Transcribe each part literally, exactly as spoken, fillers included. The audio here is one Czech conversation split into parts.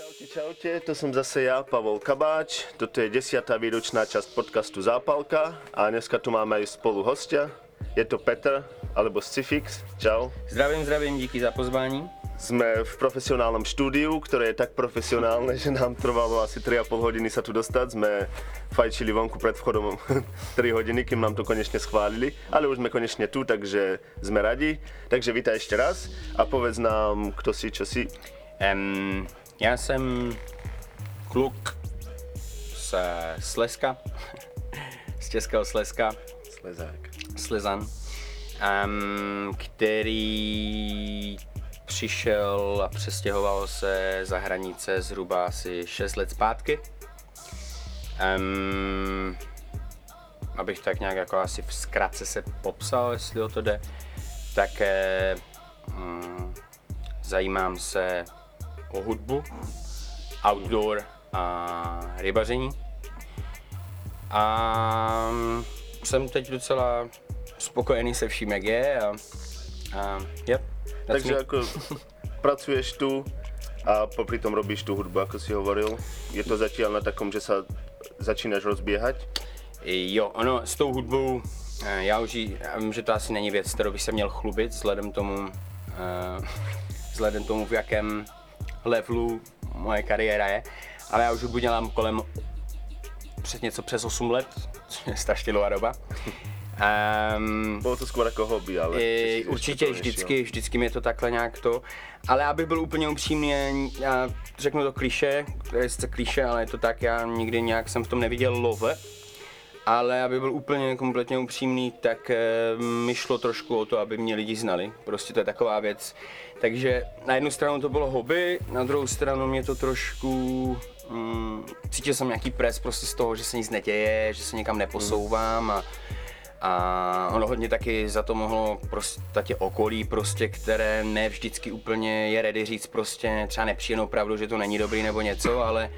Čaute, čaute, to som zase ja, Pavel Kabáč. Toto je desiatá výročná časť podcastu Zápalka a dneska tu máme aj spolu hostia. Je to Peter, alebo SciFix. Čau. Zdravím, zdravím, díky za pozvání. Sme v profesionálnom štúdiu, ktoré je tak profesionálne, že nám trvalo asi tri a pol hodiny sa tu dostať. Sme fajčili vonku pred vchodom tri hodiny, kým nám to konečne schválili. Ale už sme konečne tu, takže sme radi. Takže vítaj ešte raz a povedz nám, kto si, čo si. Um... Ja som kluk z Slezska, z Českého Slezska, Slezák. Slezan, um, který přišel a přestěhoval se za hranice zhruba asi šest let zpátky, um, abych tak nějak jako asi v zkratce se popsal, jestli o to jde, tak um, zajímám se o hudbu, outdoor a rybaření. A jsem teď docela spokojený se vším, jak je. A, a, yep, takže jako pracuješ tu a popri tom robíš tu hudbu, ako si hovoril. Je to zatiaľ na takom, že sa začínaš rozbíhať? Jo, ono s tou hudbou, já už vím, že to asi není věc, kterou bych se měl chlubit, vzhledem tomu, vzhledem tomu, v jakém levelu moje kariéra je, ale já už hudbu dělám kolem přes něco přes osm let, což je strašně dlouhá doba. Um, Bylo to skoro jako hobby, ale... I, určitě, vždycky, vždycky mi je to takhle nějak to, ale abych byl úplně upřímný, já řeknu to klišé, je sice klišé, ale je to tak, já nikdy nějak jsem v tom neviděl love, ale aby byl úplně kompletně upřímný, tak mi šlo trošku o to, aby mě lidi znali. Prostě to je taková věc. Takže na jednu stranu to bylo hobby, na druhou stranu mě to trošku... Mm, cítil jsem nějaký pres prostě z toho, že se nic neděje, že se někam neposouvám. A, a ono hodně taky za to mohlo prostě okolí, prostě, které ne vždycky úplně je ready říct prostě třeba nepříjemnou pravdu, že to není dobrý nebo něco, ale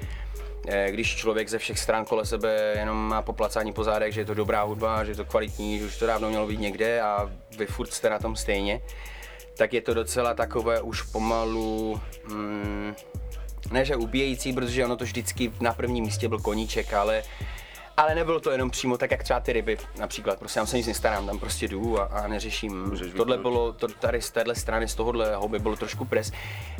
když člověk ze všech stran kolem sebe jenom má poplacání po zádech, že je to dobrá hudba, že je to kvalitní, že už to dávno mělo být někde a vy furt jste na tom stejně, tak je to docela takové už pomalu, mm, ne že ubíjející, protože ono to vždycky na prvním místě byl koníček, ale, ale nebylo to jenom přímo tak, jak třeba ty ryby například, prostě tam se nic nestarám, tam prostě jdu a, a neřeším. Můžeš tohle výklad. Bylo, to, tady z téhle strany, z tohohle hobby bylo trošku pres.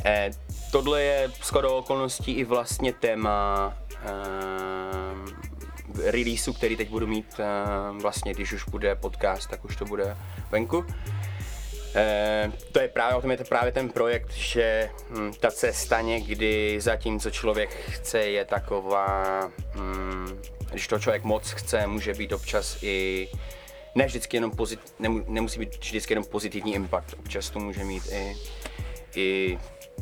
Eh, Tohle je shodou okolností i vlastně téma eh, releaseu, který teď budu mít, eh, vlastně když už bude podcast, tak už to bude venku. Eh, to je právě, o tom je to právě ten projekt, že hm, ta cesta někdy zatímco člověk chce je taková, hm, když to člověk moc chce, může být občas i, ne vždycky jenom pozit, nemu, nemusí být vždycky jenom pozitivní impact, občas to může mít i, i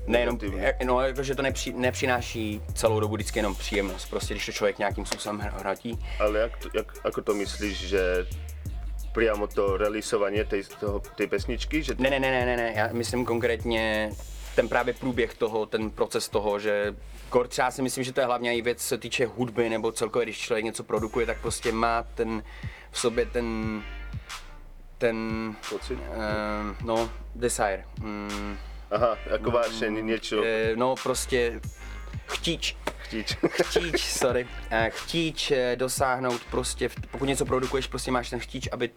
nejenom, no, jakože to nepři, nepřináší celou dobu vždycky jenom příjemnost, prostě když to člověk nějakým způsobem hratí. Ale jak to, jak, ako to myslíš, že priamo to realizovanie tej, toho, tej pesničky? Že... Ne, ne, ne, ne, ne, já myslím konkrétně ten právě průběh toho, ten proces toho, že já si myslím, že to je hlavně i věc, co se týče hudby nebo celkově, když člověk něco produkuje, tak prostě má ten v sobě ten, ten, pocit? Uh, no, desire. Mm. Aha, jako vášeň, niečo. No prostě chtíč. Chtíč. Chtíč, sorry. Chtíč dosáhnout prostě, pokud něco produkuješ, prostě máš ten chtíč, aby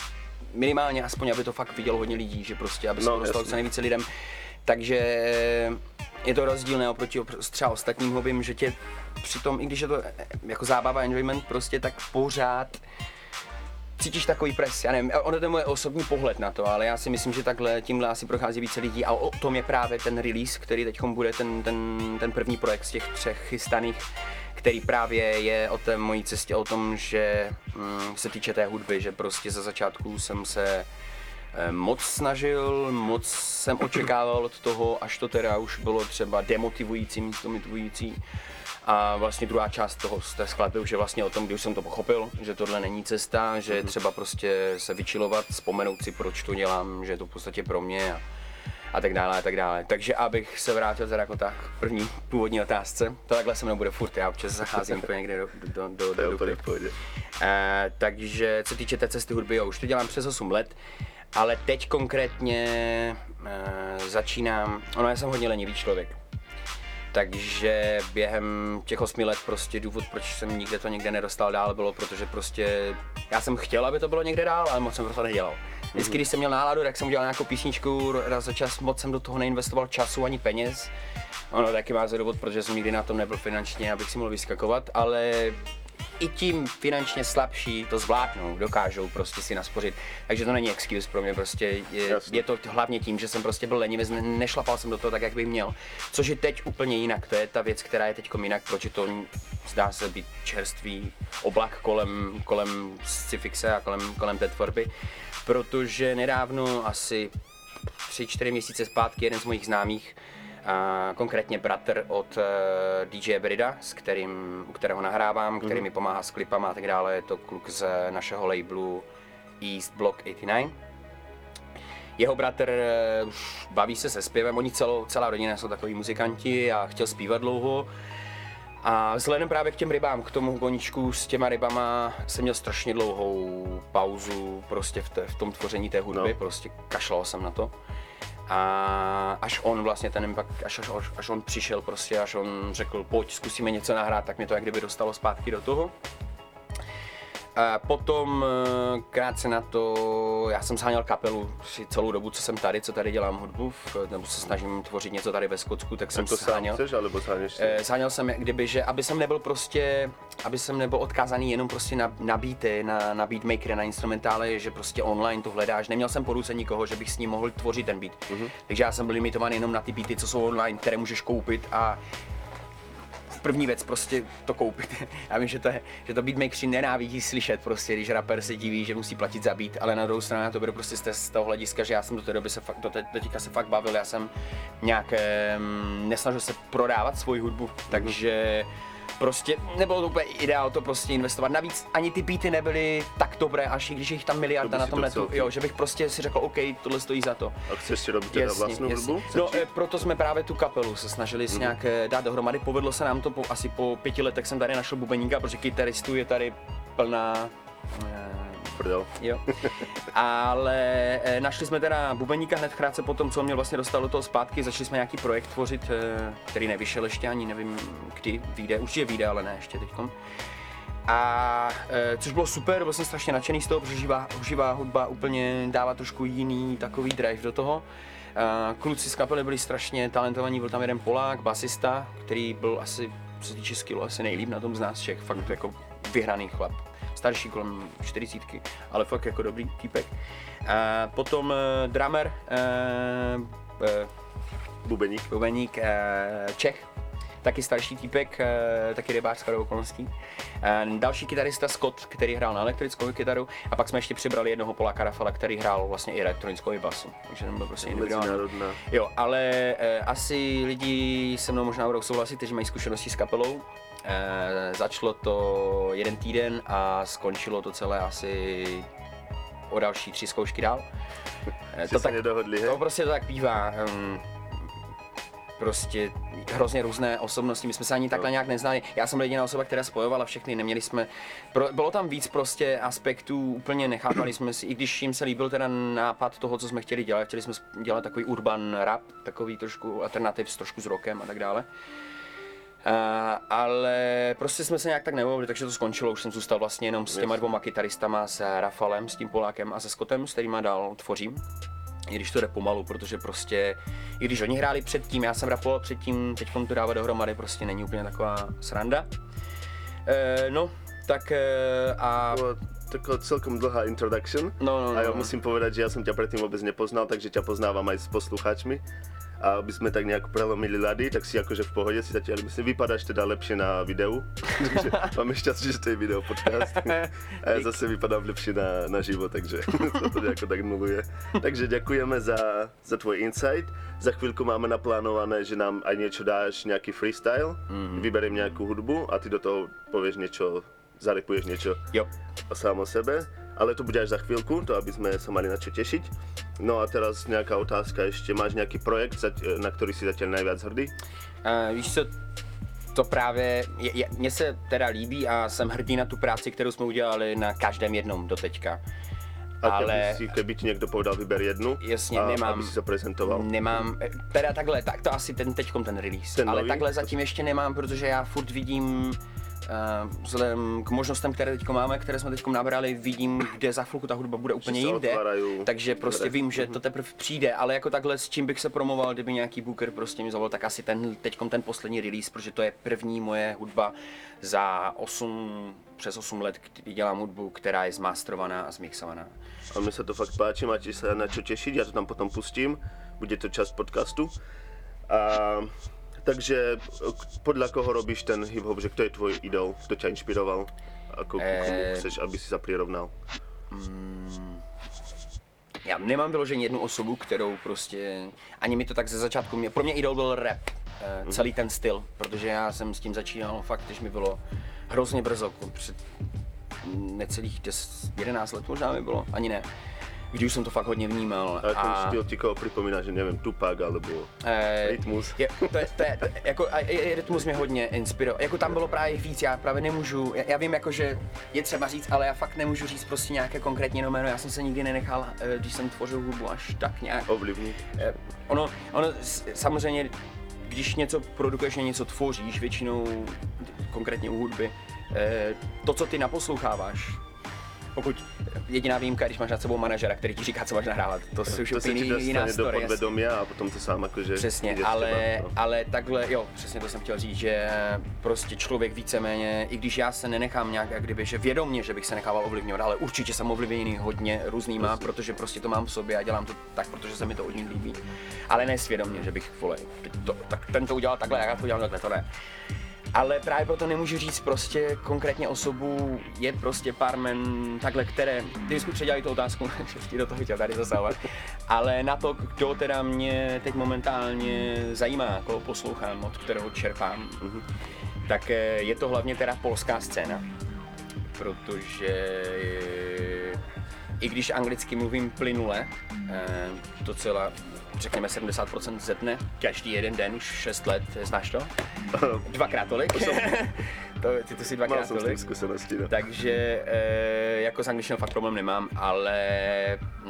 minimálně aspoň, aby to fakt vidělo hodně lidí, že prostě, aby se no, to dostalo co nejvíce lidem. Takže je to rozdílné oproti třeba ostatním hobbym, že tě přitom, i když je to jako zábava, enjoyment prostě, tak pořád cítíš takový pres, já nevím, ono to je moje osobní pohled na to, ale já si myslím, že takhle tímhle asi prochází více lidí a o tom je právě ten release, který teďkom bude ten, ten, ten první projekt z těch třech chystaných, který právě je o té mojí cestě, o tom, že hm, se týče té hudby, že prostě za začátku jsem se eh, moc snažil, moc jsem očekával od toho, až to teda už bylo třeba demotivující, místo motivující. A vlastně druhá část toho z té skladby už je vlastně o tom, když jsem to pochopil, že tohle není cesta, že je třeba prostě se vyčilovat, vzpomenout si, proč to dělám, že je to v podstatě pro mě a, a tak dále a tak dále. Takže abych se vrátil teda jako tak první původní otázce, to takhle se mnou bude furt, já občas zacházím úplně někde do, do, do, do, do dupy. E, takže co týče té cesty hudby, jo, už to dělám přes osm let, ale teď konkrétně e, začínám, ono já jsem hodně lenivý člověk. Takže během těch osmi let prostě důvod, proč jsem nikde to nikde nedostal dál, bylo, protože prostě já jsem chtěl, aby to bylo někde dál, ale moc jsem prostě nedělal. Vždycky, když jsem měl náladu, tak jsem udělal nějakou písničku, raz za čas, moc jsem do toho neinvestoval času ani peněz. Ono taky má za důvod, protože jsem nikdy na tom nebyl finančně, abych si mohl vyskakovat, ale i tím finančně slabší to zvládnou, dokážou prostě si naspořit. Takže to není excuse pro mě, prostě je, je to hlavně tím, že jsem prostě byl lenivý, nešlapal jsem do toho tak, jak bych měl. Což je teď úplně jinak, to je ta věc, která je teď jinak, proč je to zdá se být čerstvý oblak kolem, kolem SciFixe a kolem, kolem té tvorby. Protože nedávno, asi tři čtyři měsíce zpátky, jeden z mojich známých, a konkrétně bratr od dý džej Bryda, s kterým, u kterého nahrávám, který mm-hmm. mi pomáhá s klipama a tak dále, je to kluk z našeho labelu East Block osmdesát devět. Jeho bratr baví se se zpěvem, oni celou, celá rodina jsou takoví muzikanti a chtěl zpívat dlouho. A vzhledem právě k těm rybám, k tomu koníčku s těma rybama jsem měl strašně dlouhou pauzu prostě v, te, v tom tvoření té hudby, no. Prostě kašlal jsem na to. A až on vlastně ten impact, až, až, až on přišel prostě, až on řekl pojď, zkusíme něco nahrát, tak mě to jak kdyby dostalo zpátky do toho. A potom krátce na to, já jsem sháněl kapelu si celou dobu, co jsem tady, co tady dělám hudbu, v, nebo se snažím tvořit něco tady ve Skotsku, tak jsem to sháněl. Chceš, alebo sháněš? Sháněl jsem jak kdyby, že aby jsem nebyl prostě, aby jsem nebyl odkázaný jenom prostě na, na beaty, na, na beatmakery, na instrumentály, že prostě online to hledáš. Neměl jsem po ruce nikoho, že bych s ním mohl tvořit ten beat. Mm-hmm. Takže já jsem byl limitovaný jenom na ty beaty, co jsou online, které můžeš koupit a první věc prostě to koupit. Já vím, že to, je, že to beatmakeři nenávidí slyšet prostě, když rapper se diví, že musí platit za beat, ale na druhou stranu to bylo prostě z toho hlediska, že já jsem do té doby se fakt, do, te, do teďka se fakt bavil, já jsem nějak um, nesnažil se prodávat svoji hudbu, takže prostě nebylo to úplně ideál to prostě investovat. Navíc ani ty beaty nebyly tak dobré, až i když jich tam miliarda to na tom letu, jo, že bych prostě si řekl, OK, tohle stojí za to. A chceš si robit teda vlastní hudbu? No, proto jsme právě tu kapelu se snažili mm-hmm. nějak dát dohromady, povedlo se nám to, po, asi po pěti letech jsem tady našel bubeníka, protože kytaristů je tady plná... Prdel. Jo. Ale našli jsme teda bubeníka hned krátce po tom, co on mě vlastně dostal do toho zpátky, začali jsme nějaký projekt tvořit, který nevyšel ještě, ani nevím kdy vyjde, určitě vyjde, ale ne ještě teďkom. A což bylo super, byl jsem strašně nadšený z toho, protože živá, živá hudba úplně dává trošku jiný takový drive do toho. Kluci z kapely byli strašně talentovaní, byl tam jeden Polák, basista, který byl asi, co se týče skillu, asi nejlíp na tom z nás všech, fakt jako vyhraný chlap. Starší kolem čtyřicítky, ale fakt jako dobrý týpek. A potom e, drummer, e, e, bubeník, bubeník e, Čech, taky starší týpek, e, taky rybář shodou okolností. E, další kytarista Scott, který hrál na elektrickou kytaru, a pak jsme ještě přibrali jednoho Poláka Rafala, který hrál vlastně i elektronickou i basu. Takže ten byl prostě individuální. Jo, ale e, asi lidi se mnou možná budou souhlasit, kteří mají zkušenosti s kapelou. E, začalo to jeden týden a skončilo to celé asi o další tři zkoušky dál. E, to, tak, to prostě to tak bývá. Um, prostě hrozně různé osobnosti, my jsme se ani takhle nějak neznali. Já jsem jediná osoba, která spojovala všechny, neměli jsme... Pro, bylo tam víc prostě aspektů, úplně nechápali jsme si, i když jim se líbil teda nápad toho, co jsme chtěli dělat. Chtěli jsme dělat takový urban rap, takový trošku alternativ s trošku s rockem a tak dále. Uh, ale prostě jsme se nějak tak nebavili, takže to skončilo, už jsem zůstal vlastně jenom s těma dvoma kytaristama, s Rafalem, s tím Polákem a se Scottem, s kterýma dál tvořím. I když to jde pomalu, protože prostě, i když oni hráli předtím, já jsem rapoval předtím, teďkom to dávat dohromady prostě není úplně taková sranda. Uh, no, tak uh, a... Taká celkom dlhá introduction. No, no, no, a ja musím povedať, že ja som ťa predtým vôbec nepoznal, takže ťa poznávam aj s poslucháčmi. A aby sme tak nejak prelomili ľady, tak si akože v pohode si zatiaľ myslím, vypadáš teda lepšie na videu. Máme šťastie, že to je video podcast. A ja zase vypadám lepšie na, na živo, takže to to nejako tak nuluje. Takže ďakujeme za, za tvoj insight. Za chvíľku máme naplánované, že nám aj niečo dáš, nejaký freestyle. Mm-hmm. Vyberiem nejakú hudbu a ty do toho povieš niečo, zarepuješ niečo jo. Sám o sebe, ale to bude až za chvíľku, to aby sme sa mali na čo tešiť. No a teraz nejaká otázka ešte, máš nejaký projekt, na ktorý si zatiaľ najviac hrdý? Uh, víš co, to právě, je, je, mně se teda líbí a jsem hrdý na tu práci, kterou jsme udělali na každém jednom doteďka. Ale... Keby, si, keby ti niekto povedal, vyber jednu, jasne, a, nemám, aby si sa prezentoval. Nemám, teda takhle, tak to asi ten, teďkom ten release, ten ale nový? Takhle zatím ještě nemám, protože já furt vidím, uh, vzhledem k možnostem, které teďko máme, které jsme teďkom nabrali, vidím, kde za chvilku ta hudba bude úplně jinde, takže prostě vím, že to teprve přijde, ale jako takhle s čím bych se promoval, kdyby nějaký booker prostě mi zavolal, tak asi ten, teďkom ten poslední release, protože to je první moje hudba za osm přes osm let, kdy dělám hudbu, která je zmástrovaná a zmixovaná. A mne sa to fakt páči, máte sa na čo tešiť, ja to tam potom pustím, bude to časť podcastu. A, takže podľa koho robíš ten hip-hop, že kto je tvoj idol, kto ťa inšpiroval, ako e... chceš, aby si sa prirovnal? Mm. Já nemám vyloženě jednu osobu, kterou prostě, ani mi to tak ze začátku, mě, pro mě idol byl rap, e, celý ten styl, protože já jsem s tím začínal fakt, když mi bylo hrozně brzo, před necelých jedenáct let možná mi bylo, ani ne, když jsem to fakt hodně vnímal. A ten styl ti koho připomíná, že nevím, Tupac alebo e, Rytmus? Je, to je, to je, to je, jako, je, Rytmus mě hodně inspiroval, jako tam bylo právě víc, já právě nemůžu, já, já vím jako, že je třeba říct, ale já fakt nemůžu říct prostě nějaké konkrétní jméno, já jsem se nikdy nenechal, když jsem tvořil hudbu, až tak nějak ovlivnit. Ono, ono samozřejmě, když něco produkuješ, něco tvoříš, většinou konkrétně u hudby, to, co ty naposloucháváš, pokud jediná výjimka, když máš nad sebou manažera, který ti říká, co máš nahrávat, to jsou už úplně jiná story. To se ti dostane a potom to sám jakože... Přesně, ale, no. ale takhle, jo, přesně to jsem chtěl říct, že prostě člověk víceméně, i když já se nenechám nějak, jak kdyby, že vědomně, že bych se nechával ovlivňovat, ale určitě jsem ovlivněný hodně různýma, prostě. Protože prostě to mám v sobě a dělám to tak, protože se mi to od nich líbí. Ale ne svědomně, že bych, vole, to, tak ten to udělal takhle, já to udělám takhle, to ne. Ale právě proto nemůžu říct prostě konkrétně osobu, je prostě pár men takhle, které, kdyby jsme předělali tu otázku, že do toho chtěl tady zasahovat, ale na to, kdo teda mě teď momentálně zajímá, koho poslouchám, od kterého čerpám, tak je to hlavně teda polská scéna, protože i když anglicky mluvím plynule, docela, řekněme sedmdesát procent ze dne, každý jeden den, už šest let, znáš to? Dvakrát tolik. to, ty to si dvakrát tolik. No. Takže e, jako s angličtinou fakt problém nemám, ale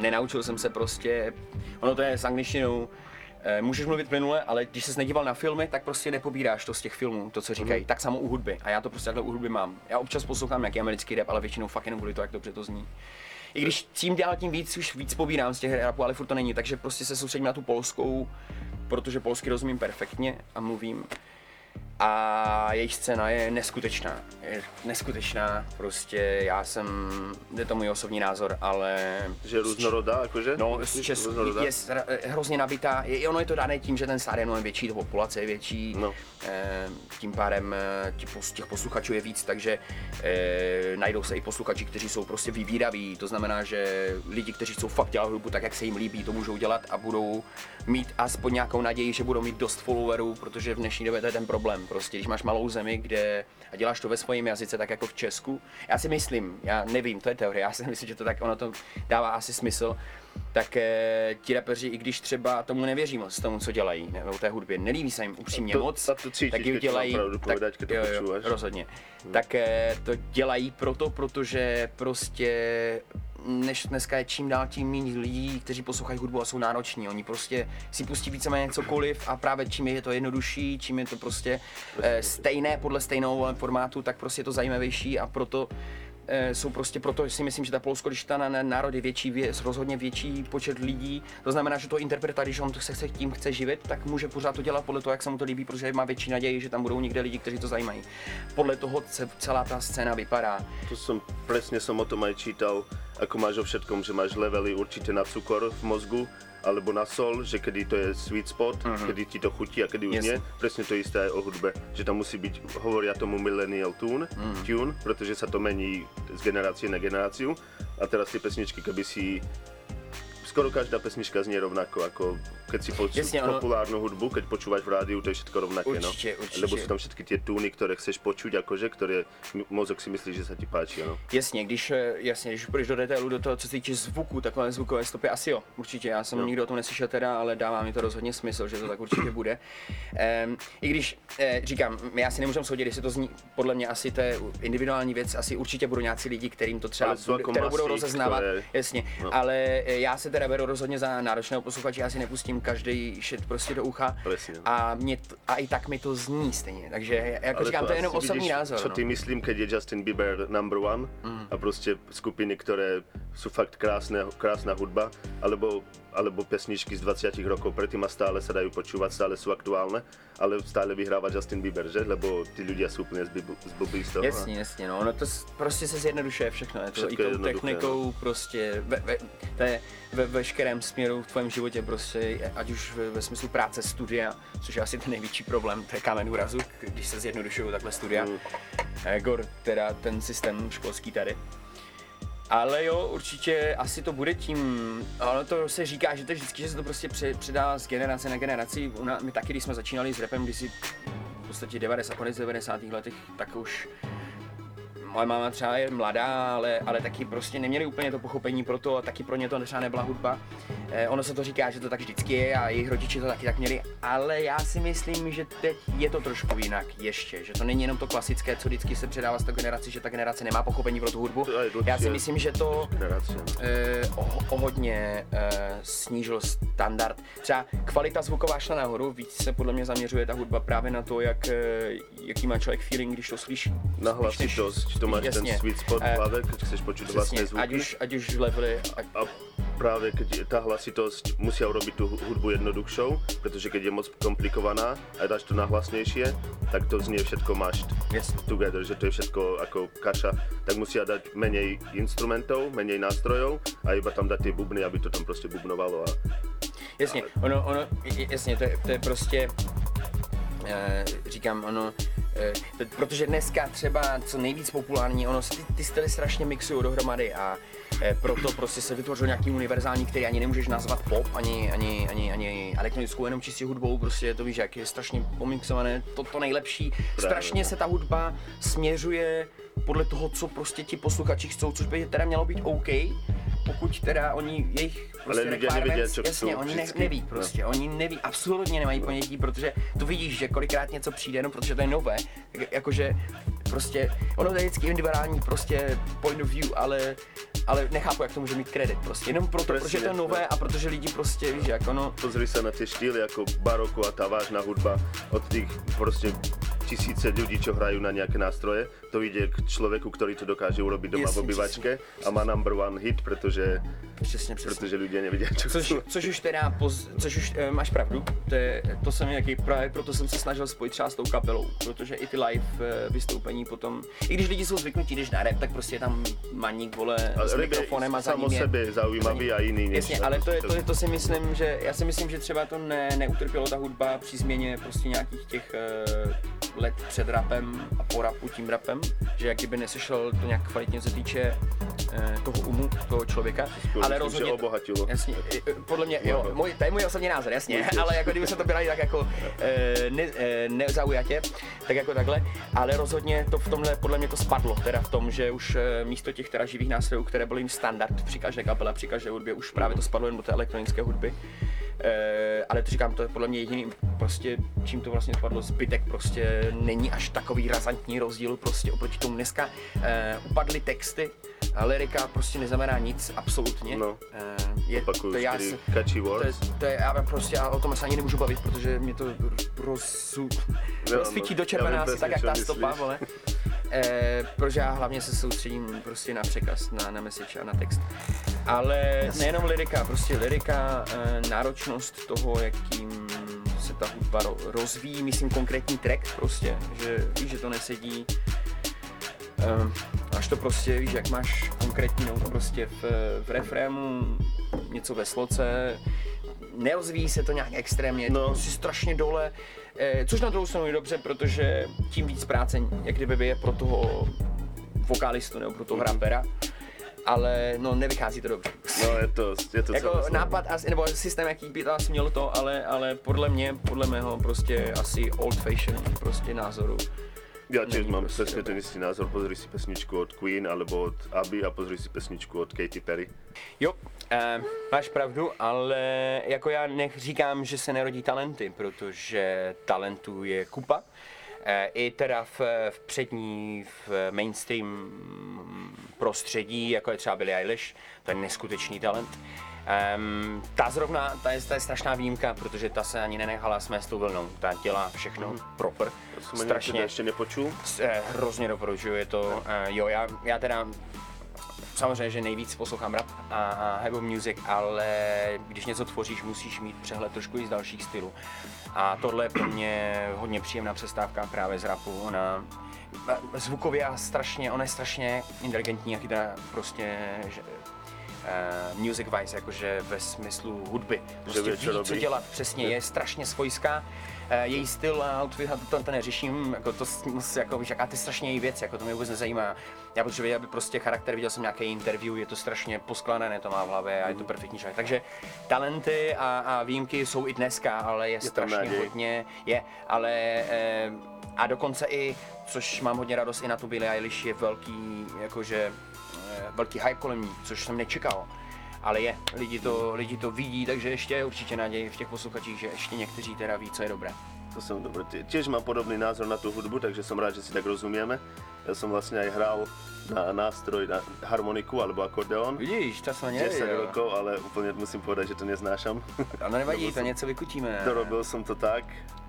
nenaučil jsem se prostě, ono to je s angličtinou, e, můžeš mluvit plynule, ale když ses nedíval na filmy, tak prostě nepobíráš to z těch filmů, to co říkají, mm. tak samo u hudby a já to prostě takhle u hudby mám. Já občas poslouchám nějaký americký rap, ale většinou fakt jenom kvůli to, jak dobře to zní. I když tím dál tím víc, už víc pobírám z těch rapů, ale furt to není, takže prostě se soustředím na tu polskou, protože polsky rozumím perfektně a mluvím. A jejich scéna je neskutečná, je neskutečná, prostě já jsem, je to můj osobní názor, ale... Že je různorodá, jakože? No, čes, je, je hrozně nabitá, je, ono je to dané tím, že ten stát je mnohem větší, ta populace je větší, no. e, tím pádem těch posluchačů je víc, takže e, najdou se i posluchači, kteří jsou prostě vyvíraví, to znamená, že lidi, kteří jsou fakt dělat hudbu tak, jak se jim líbí, to můžou dělat a budou mít aspoň nějakou naději, že budou mít dost followerů, protože v dnešní době to je ten problém. Prostě, když máš malou zemi, kde a děláš to ve svém jazyce, tak jako v Česku, já si myslím, já nevím, to je teorie, já si myslím, že to tak, ono to dává asi smysl, tak e, ti rapeři, i když třeba tomu nevěří moc tomu, co dělají, nebo té hudbě, nelíbí se jim upřímně to, moc, to cítíš, tak ji dělají, tak, jo, jo, rozhodně, hmm. tak e, to dělají proto, protože prostě než dneska je čím dál tím méně lidí, kteří poslouchají hudbu a jsou nároční. Oni prostě si pustí víceméně cokoliv a právě čím je to jednodušší, čím je to prostě eh, stejné podle stejného formátu, tak prostě je to zajímavější a proto eh, jsou prostě proto, si myslím, že ta Polsko, když ta národ je větší, je rozhodně větší počet lidí, to znamená, že to interpreta, když on se, se tím chce živit, tak může pořád to dělat podle toho, jak se mu to líbí, protože má větší naději, že tam budou někde lidi, kteří to zajímají. Podle toho se celá ta scéna vypadá. To jsem přesně jsem o tom aj čítal. Ako máš o všetkom, že máš levely určite na cukor v mozgu, alebo na sol, že kedy to je sweet spot, mm-hmm. kedy ti to chutí a kedy už yes. nie. Presne to isté aj o hudbe, že tam musí byť, hovoria tomu millennial tune, mm-hmm. tune, pretože sa to mení z generácie na generáciu. A teraz tie pesničky, keby si skoro každá pesnička znie rovnako, ako keď si počúvaš populárnu hudbu, keď počúvaš v rádiu, to je všetko rovnaké, určite, no. Určite. Lebo sú tam všetky tie túny, ktoré chceš počuť, akože, ktoré mozog si myslí, že sa ti páči, ano. Jasně, když, jasně, když půjdeš do detailu, do toho, co se týče zvuku, takové zvukové stopy, asi jo, určitě, já jsem no. nikdo o tom neslyšel teda, ale dává mi to rozhodně smysl, že to tak určitě bude. Ehm, I když, e, říkám, já si nemůžu soudit, jestli to zní, podle mě asi to je individuální věc, asi určitě budou nějací lidi, kterým to třeba budou, budou rozeznávat, jasně, no. ale já se teda beru rozhodně za náročného posluchače, já si nepustím každý shit prostě do ucha a, mě to, a i tak mi to zní stejně, takže jako ale říkám, to, to je jenom osobní vidíš, názor. Co ty no. myslím, keď je Justin Bieber number one mm. a prostě skupiny, které jsou fakt krásné, krásná hudba, alebo alebo pesničky z dvadsiatich rokov predtým a stále sa dajú počúvať, stále sú aktuálne, ale stále vyhráva Justin Bieber, že? Lebo tí ľudia sú úplne zblbí z toho. Jasne, jasne, no, no to proste sa zjednodušuje všechno, je to všetko i tou technikou, no. proste ve, ve, to je ve veškerém směru v tvém životě, prostě, ať už ve, ve smyslu práce, studia, což je asi ten největší problém, to je kámen úrazu, když se zjednodušují takhle studia, mm. Gor, teda ten systém školský tady. Ale jo, určitě asi to bude tím, ono to se říká, že to vždycky, že se to prostě předává z generace na generaci. My taky, když jsme začínali s rapem, když si v podstatě devadesátých letech, tak už moje máma třeba je mladá, ale, ale taky prostě neměli úplně to pochopení pro to a taky pro ně to třeba nebyla hudba. Eh, ono se to říká, že to tak vždycky je a jejich rodiče to taky tak měli, ale já si myslím, že teď je to trošku jinak ještě, že to není jenom to klasické, co vždycky se předává z té generaci, že ta generace nemá pochopení pro tu hudbu. Já si myslím, že to eh, o, o hodně eh, snížilo standard. Třeba kvalita zvuková šla nahoru, víc se podle mě zaměřuje ta hudba právě na to, jak, jaký má člověk feeling, když to slyší. Na hlasitost. To máš jasne. Ten sweet spot v hlave, keď chceš počuť vlastné zvuky. Ať už, ať už levely, ať... A práve keď tá hlasitosť musia urobiť tú hudbu jednoduchšou, pretože keď je moc komplikovaná a dáš to na hlasnejšie, tak to znie všetko mashed together, že to je všetko ako kaša. Tak musia dať menej instrumentov, menej nástrojov a iba tam dať tie bubny, aby to tam proste bubnovalo a... Jasne, ale... ono, ono, jasne, to je, to je proste... E, říkám, ono... E, protože dneska třeba co nejvíc populární, ono, ty, ty styly strašně mixují dohromady a e, proto prostě se vytvořil nějaký univerzální, který ani nemůžeš nazvat pop, ani, ani, ani, ani elektronickou, jenom čistě hudbou, prostě to víš, jak je strašně pomixované, to, to nejlepší. Strašně se ta hudba směřuje podle toho, co prostě ti posluchači chcou, což by teda mělo být OK, pokud teda oni jejich prostě requirements, jasně, oni ne, neví prostě, no. oni neví, absolutně nemají no. ponětí, protože tu vidíš, že kolikrát něco přijde, no protože to je nové, jakože prostě, ono je vždycky individuální prostě point of view, ale, ale nechápu, jak to může mít kredit prostě, jenom proto, Presně, protože to je nové no. a protože lidi prostě, víš, jak ono... Pozri se na ty štýly, jako baroko a ta vážná hudba od těch prostě tisíce ľudí, čo hrajú na nejaké nástroje, to ide k človeku, ktorý to dokáže urobiť doma v obývačke a má number one hit, pretože, přesně, přesně. Protože ľudia nevedia, čo což, chcú. Což už teda, poz, což už e, máš pravdu, to, je, to jsem nějaký právě, proto jsem se snažil spojit třeba s tou kapelou, protože i ty live e, vystoupení potom, i když lidi jsou zvyknutí, když na rap, tak prostě je tam maník, vole, a s mikrofonem a za ním je... Samo sebe zaujímavý a jiný než... Jasně, ale to, je, to, je, to si myslím, že, já si myslím, že třeba to ne, neutrpělo ta hudba při změně prostě nějakých těch e, let před rapem a po rapu tím rapem, že jak kdyby nesešel to nějak kvalitně, co se týče eh, toho umu, toho člověka, Spolu, ale rozhodně to, obohatilo. Jasně, podle mě, jo, můj, to je můj osobní názor, jasně, ale jako kdyby se to brali tak jako eh, ne, eh, nezaujatě, tak jako takhle, ale rozhodně to v tomhle, podle mě to spadlo, teda v tom, že už eh, místo těch teda živých nástrojů, které byly jim standard při každé kapele, při každé hudbě, už právě to spadlo jen do té elektronické hudby. Eh, ale to říkám, to je podle mě jediný, prostě, čím to vlastně spadlo, zbytek prostě není až takový razantní rozdíl prostě oproti tomu dneska. Eh, upadly texty, a lyrika prostě neznamená nic, absolutně. No, eh, je, opakuju, to, já se, catchy words. To je, to je, já prostě já o tom asi ani nemůžu bavit, protože mě to rozu, no, rozsvítí no, do červená asi tak, jak ta stopa, vole. Eh, protože já hlavně se soustředím prostě na překaz, na, na message a na text. Ale nejenom lyrika, prostě lyrika, eh, náročnost toho, jakým se ta hudba rozvíjí, myslím konkrétní track prostě, že víš, že to nesedí. Eh, až to prostě, víš, jak máš konkrétní notu prostě v, v refrému, něco ve sloce, nerozvíjí se to nějak extrémně, no. prostě strašně dole. Což na druhou stranu je dobře, protože tím víc práce, jak kdyby je pro toho vokalistu nebo pro toho rapera. ale no nevychází to dobře. No je to, je to jako celé nápad, asi, nebo systém, jaký by to asi mělo to, ale, ale podle mě, podle mého prostě asi old fashioned prostě názoru. Ja tiež mám presne ten istý názor, pozri si pesničku od Queen alebo od ABBY a pozri si pesničku od Katy Perry. Jo, eh, máš pravdu, ale jako já nech říkám, že se nerodí talenty, protože talentů je kupa. Eh, I teda v, v přední, v mainstream prostředí, jako je třeba Billie Eilish, to je neskutečný talent. Um, ta zrovna, ta je, ta je strašná výjimka, protože ta se ani nenechala smést tou vlnou, ta dělá všechno mm. proper, to strašně, ještě nepočul. Eh, hrozně doporučuju, je to, no. uh, jo, já, já teda, samozřejmě, že nejvíc poslouchám rap a, a hip-hop music, ale když něco tvoříš, musíš mít přehled trošku i z dalších stylů. A tohle je pro mě hodně příjemná přestávka právě z rapu, ona zvukově a strašně, ona je strašně inteligentní a chytrá prostě, že, Uh, music wise, jakože ve smyslu hudby. Prostě ví, co dělat přesně, je strašně svojská. Uh, její styl a outfit, to, to neřeším, jako to, jako víš, jaká ty strašně její věc, jako to mě vůbec nezajímá. Já potřebuji vědět, aby prostě charakter, viděl jsem nějaké interview, je to strašně poskládané, to má v hlavě a je to perfektní člověk. Takže talenty a, a výjimky jsou i dneska, ale je, je strašně hodně, je, ale uh, a dokonce i, což mám hodně radost i na tu Billie Eilish, je velký, jakože velký hype kolem ní, což jsem nečekal, ale je, lidi to, lidi to vidí, takže ještě je určitě naději v těch posluchačích, že ještě někteří teda ví, co je dobré. To jsem dobré, tiež mám podobný názor na tu hudbu, takže jsem rád, že si tak rozumieme. Já jsem vlastně aj hral na nástroj, na harmoniku alebo akordeon. Vidíš, to jsem nevěděl. desať rokov, ale úplně musím povedať, že to neznášam. Ano, nevadí, to něco vykutíme. Dorobil jsem to tak,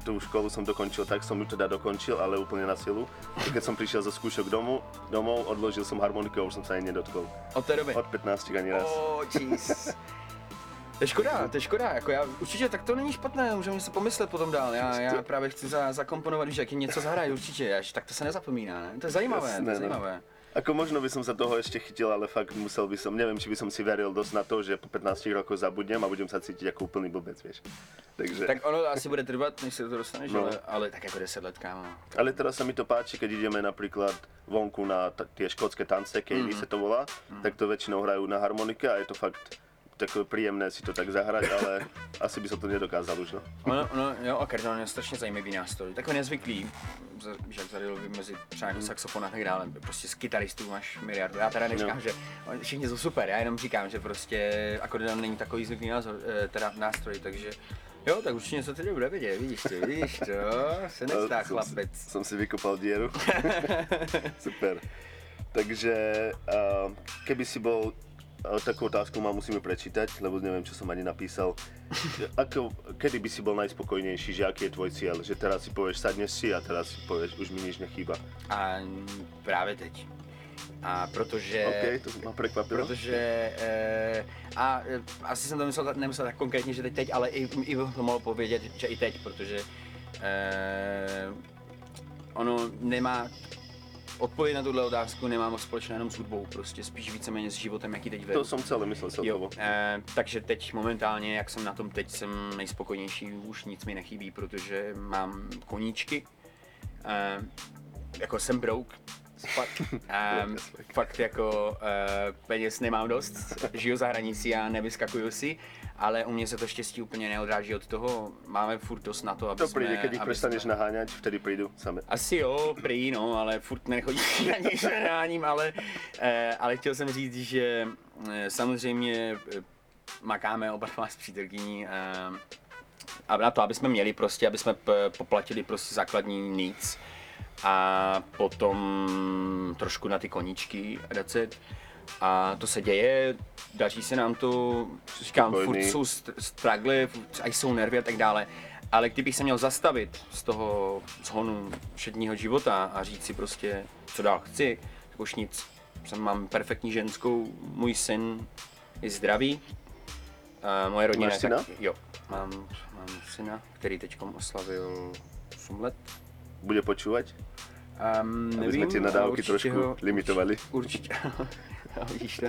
tú školu som dokončil tak, som ju teda dokončil, ale úplne na silu. Keď som prišiel zo skúšok domu, domov, odložil som harmoniku a už som sa jej nedotkol. Od té doby? Od pätnástich ani raz. Oh, jeez. To je škoda, to je škoda, jako já, určitě tak to není špatné, můžeme se pomyslet potom dál, já, já právě chci za, zakomponovat, víš, jak jim něco zahrát určitě, až tak to se nezapomíná, ne? To je zajímavé, jasné, to je zajímavé. No. Ako možno by som sa toho ešte chytil, ale fakt musel by som, neviem, či by som si veril dosť na to, že po pätnástich rokoch zabudnem a budem sa cítiť ako úplný blbec, vieš. Takže... Tak ono asi bude trvať, než sa to dostaneš, no. ale, ale tak ako desať let, kámo. Ale teraz sa mi to páči, keď ideme napríklad vonku na t- tie škótske tance, keď mm. sa to volá, mm. tak to väčšinou hrajú na harmonike a je to fakt takové príjemné si to tak zahrať, ale asi by som to nedokázal už, no. Ono, no, jo, akordeon je strašne zajímavý nástroj, takový nezvyklý. Že tady lidi mezi třeba jako saxofon a tak dále, prostě z kytaristů máš miliardu. Já teda neříkám, no. že všichni jsou super, já jenom říkám, že prostě akordeon není takový zvyklý názor, teda nástroj, takže jo, tak určitě něco teď bude vidět, vidíš to, vidíš to, se nestá no, chlapec. Jsem, jsem si vykopal díru, super. Takže uh, keby si bol, uh, takovou otázku mám, musíme prečítať, lebo neviem, čo som ani napísal. Ako, kedy by si bol najspokojnejší, že aký je tvoj cieľ? Že teraz si povieš, sadneš si a teraz si povieš, už mi nič nechýba. A práve teď. A protože... OK, to ma prekvapilo. Protože... E, a asi som to myslel, nemyslel tak konkrétně, že teď, teď ale i, i to mohlo povědět, že i teď, protože... E, ono nemá... Odpověď na tuhle otázku nemám moc společné jenom s hudbou, prostě spíš víceméně s životem, jaký teď vedu. To jsem celý myslel celkovo. E, takže teď momentálně, jak jsem na tom teď, jsem nejspokojnější, už nic mi nechybí, protože mám koníčky, e, jako jsem brouk, fakt, e, fakt jako e, peněz nemám dost, žiju za hranicí a nevyskakuju si, ale u mě se to štěstí úplně neodráží od toho, máme furt dost na to, aby to príde, jsme... To príde, keď ich prestaneš to... naháňať, vtedy prídu sami. Asi jo, príjí, no, ale furt nechodí na něj, že naháním, ale, eh, ale chtěl jsem říct, že eh, samozřejmě eh, makáme oba dva s přítelkyní eh, na to, aby jsme měli prostě, aby jsme p- poplatili prostě základní needs a potom trošku na ty koníčky a dát se... A to se děje, daří se nám to, říkám, furt jsou struggle, aj jsou nervy a tak dále, ale kdybych se měl zastavit z toho zhonu všedního života a říct si prostě, co dál chci, tak už nic, mám perfektní ženskou, můj syn je zdravý, a moje rodina... Máš syna? Tak, jo, mám, mám syna, který teďkom oslavil osm let. Bude počúvať? Um, aby nevím, sme tie nadávky trošku ho, limitovali. Určitě. Vidíš to?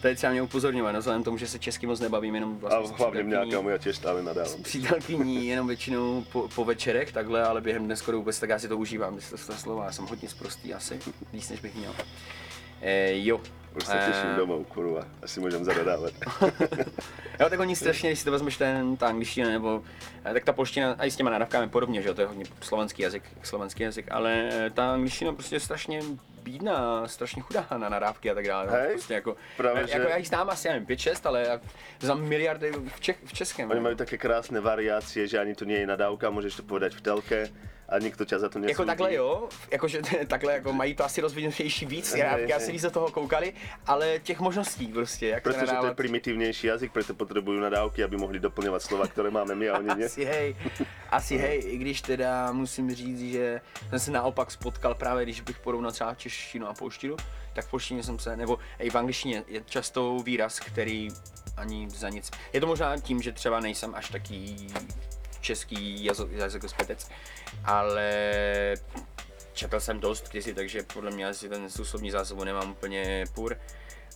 To je třeba mě upozorňovat, no, vzhledem tomu, že se česky moc nebavím, jenom vlastně... A hlavně mě nějaká já tě stále nadávám. S přítelkyní jenom většinou po, po večerech takhle, ale během dnes skoro vůbec, tak já si to užívám, myslím, to slova, já jsem hodně sprostý asi, víc než bych měl. E, jo, Už se těším domů, kurva, až si můžem zadodávat. Jo, tak oni strašně, když si to vezmeš ten, ta angličtina nebo, tak ta polština, a i s těma nádavkami podobně, že jo, to je hodně slovenský jazyk, slovenský jazyk, ale ta angličtina prostě je strašně bídná, strašně chudá na nadávky a tak dále. Hej, prostě jako, právě, jako že... já jich znám asi, já nevím, pět šest, ale za miliardy v, Čech, v Českém. Oni mají také krásné variácie, že ani to nie je nadávka, můžeš to povedať v telke. A nikto ťa za to nesúdi. Jako takhle jo, jakože takhle jako mají to asi rozvinutější víc, já asi víc do toho koukali, ale těch možností prostě, jak Protože nadávat... to je primitivnější jazyk, proto potřebují nadávky, aby mohli doplňovat slova, které máme my a oni ne. Asi hej, asi hej, i když teda musím říct, že jsem se naopak spotkal právě, když bych porovnal třeba češtinu a polštinu, tak v polštině jsem se, nebo i v angličtině je často výraz, který ani za nic. Je to možná tím, že třeba nejsem až taký český jazykospětec, ale četl jsem dost kdysi, takže podle mě asi ten osobní zásobu nemám úplně půr,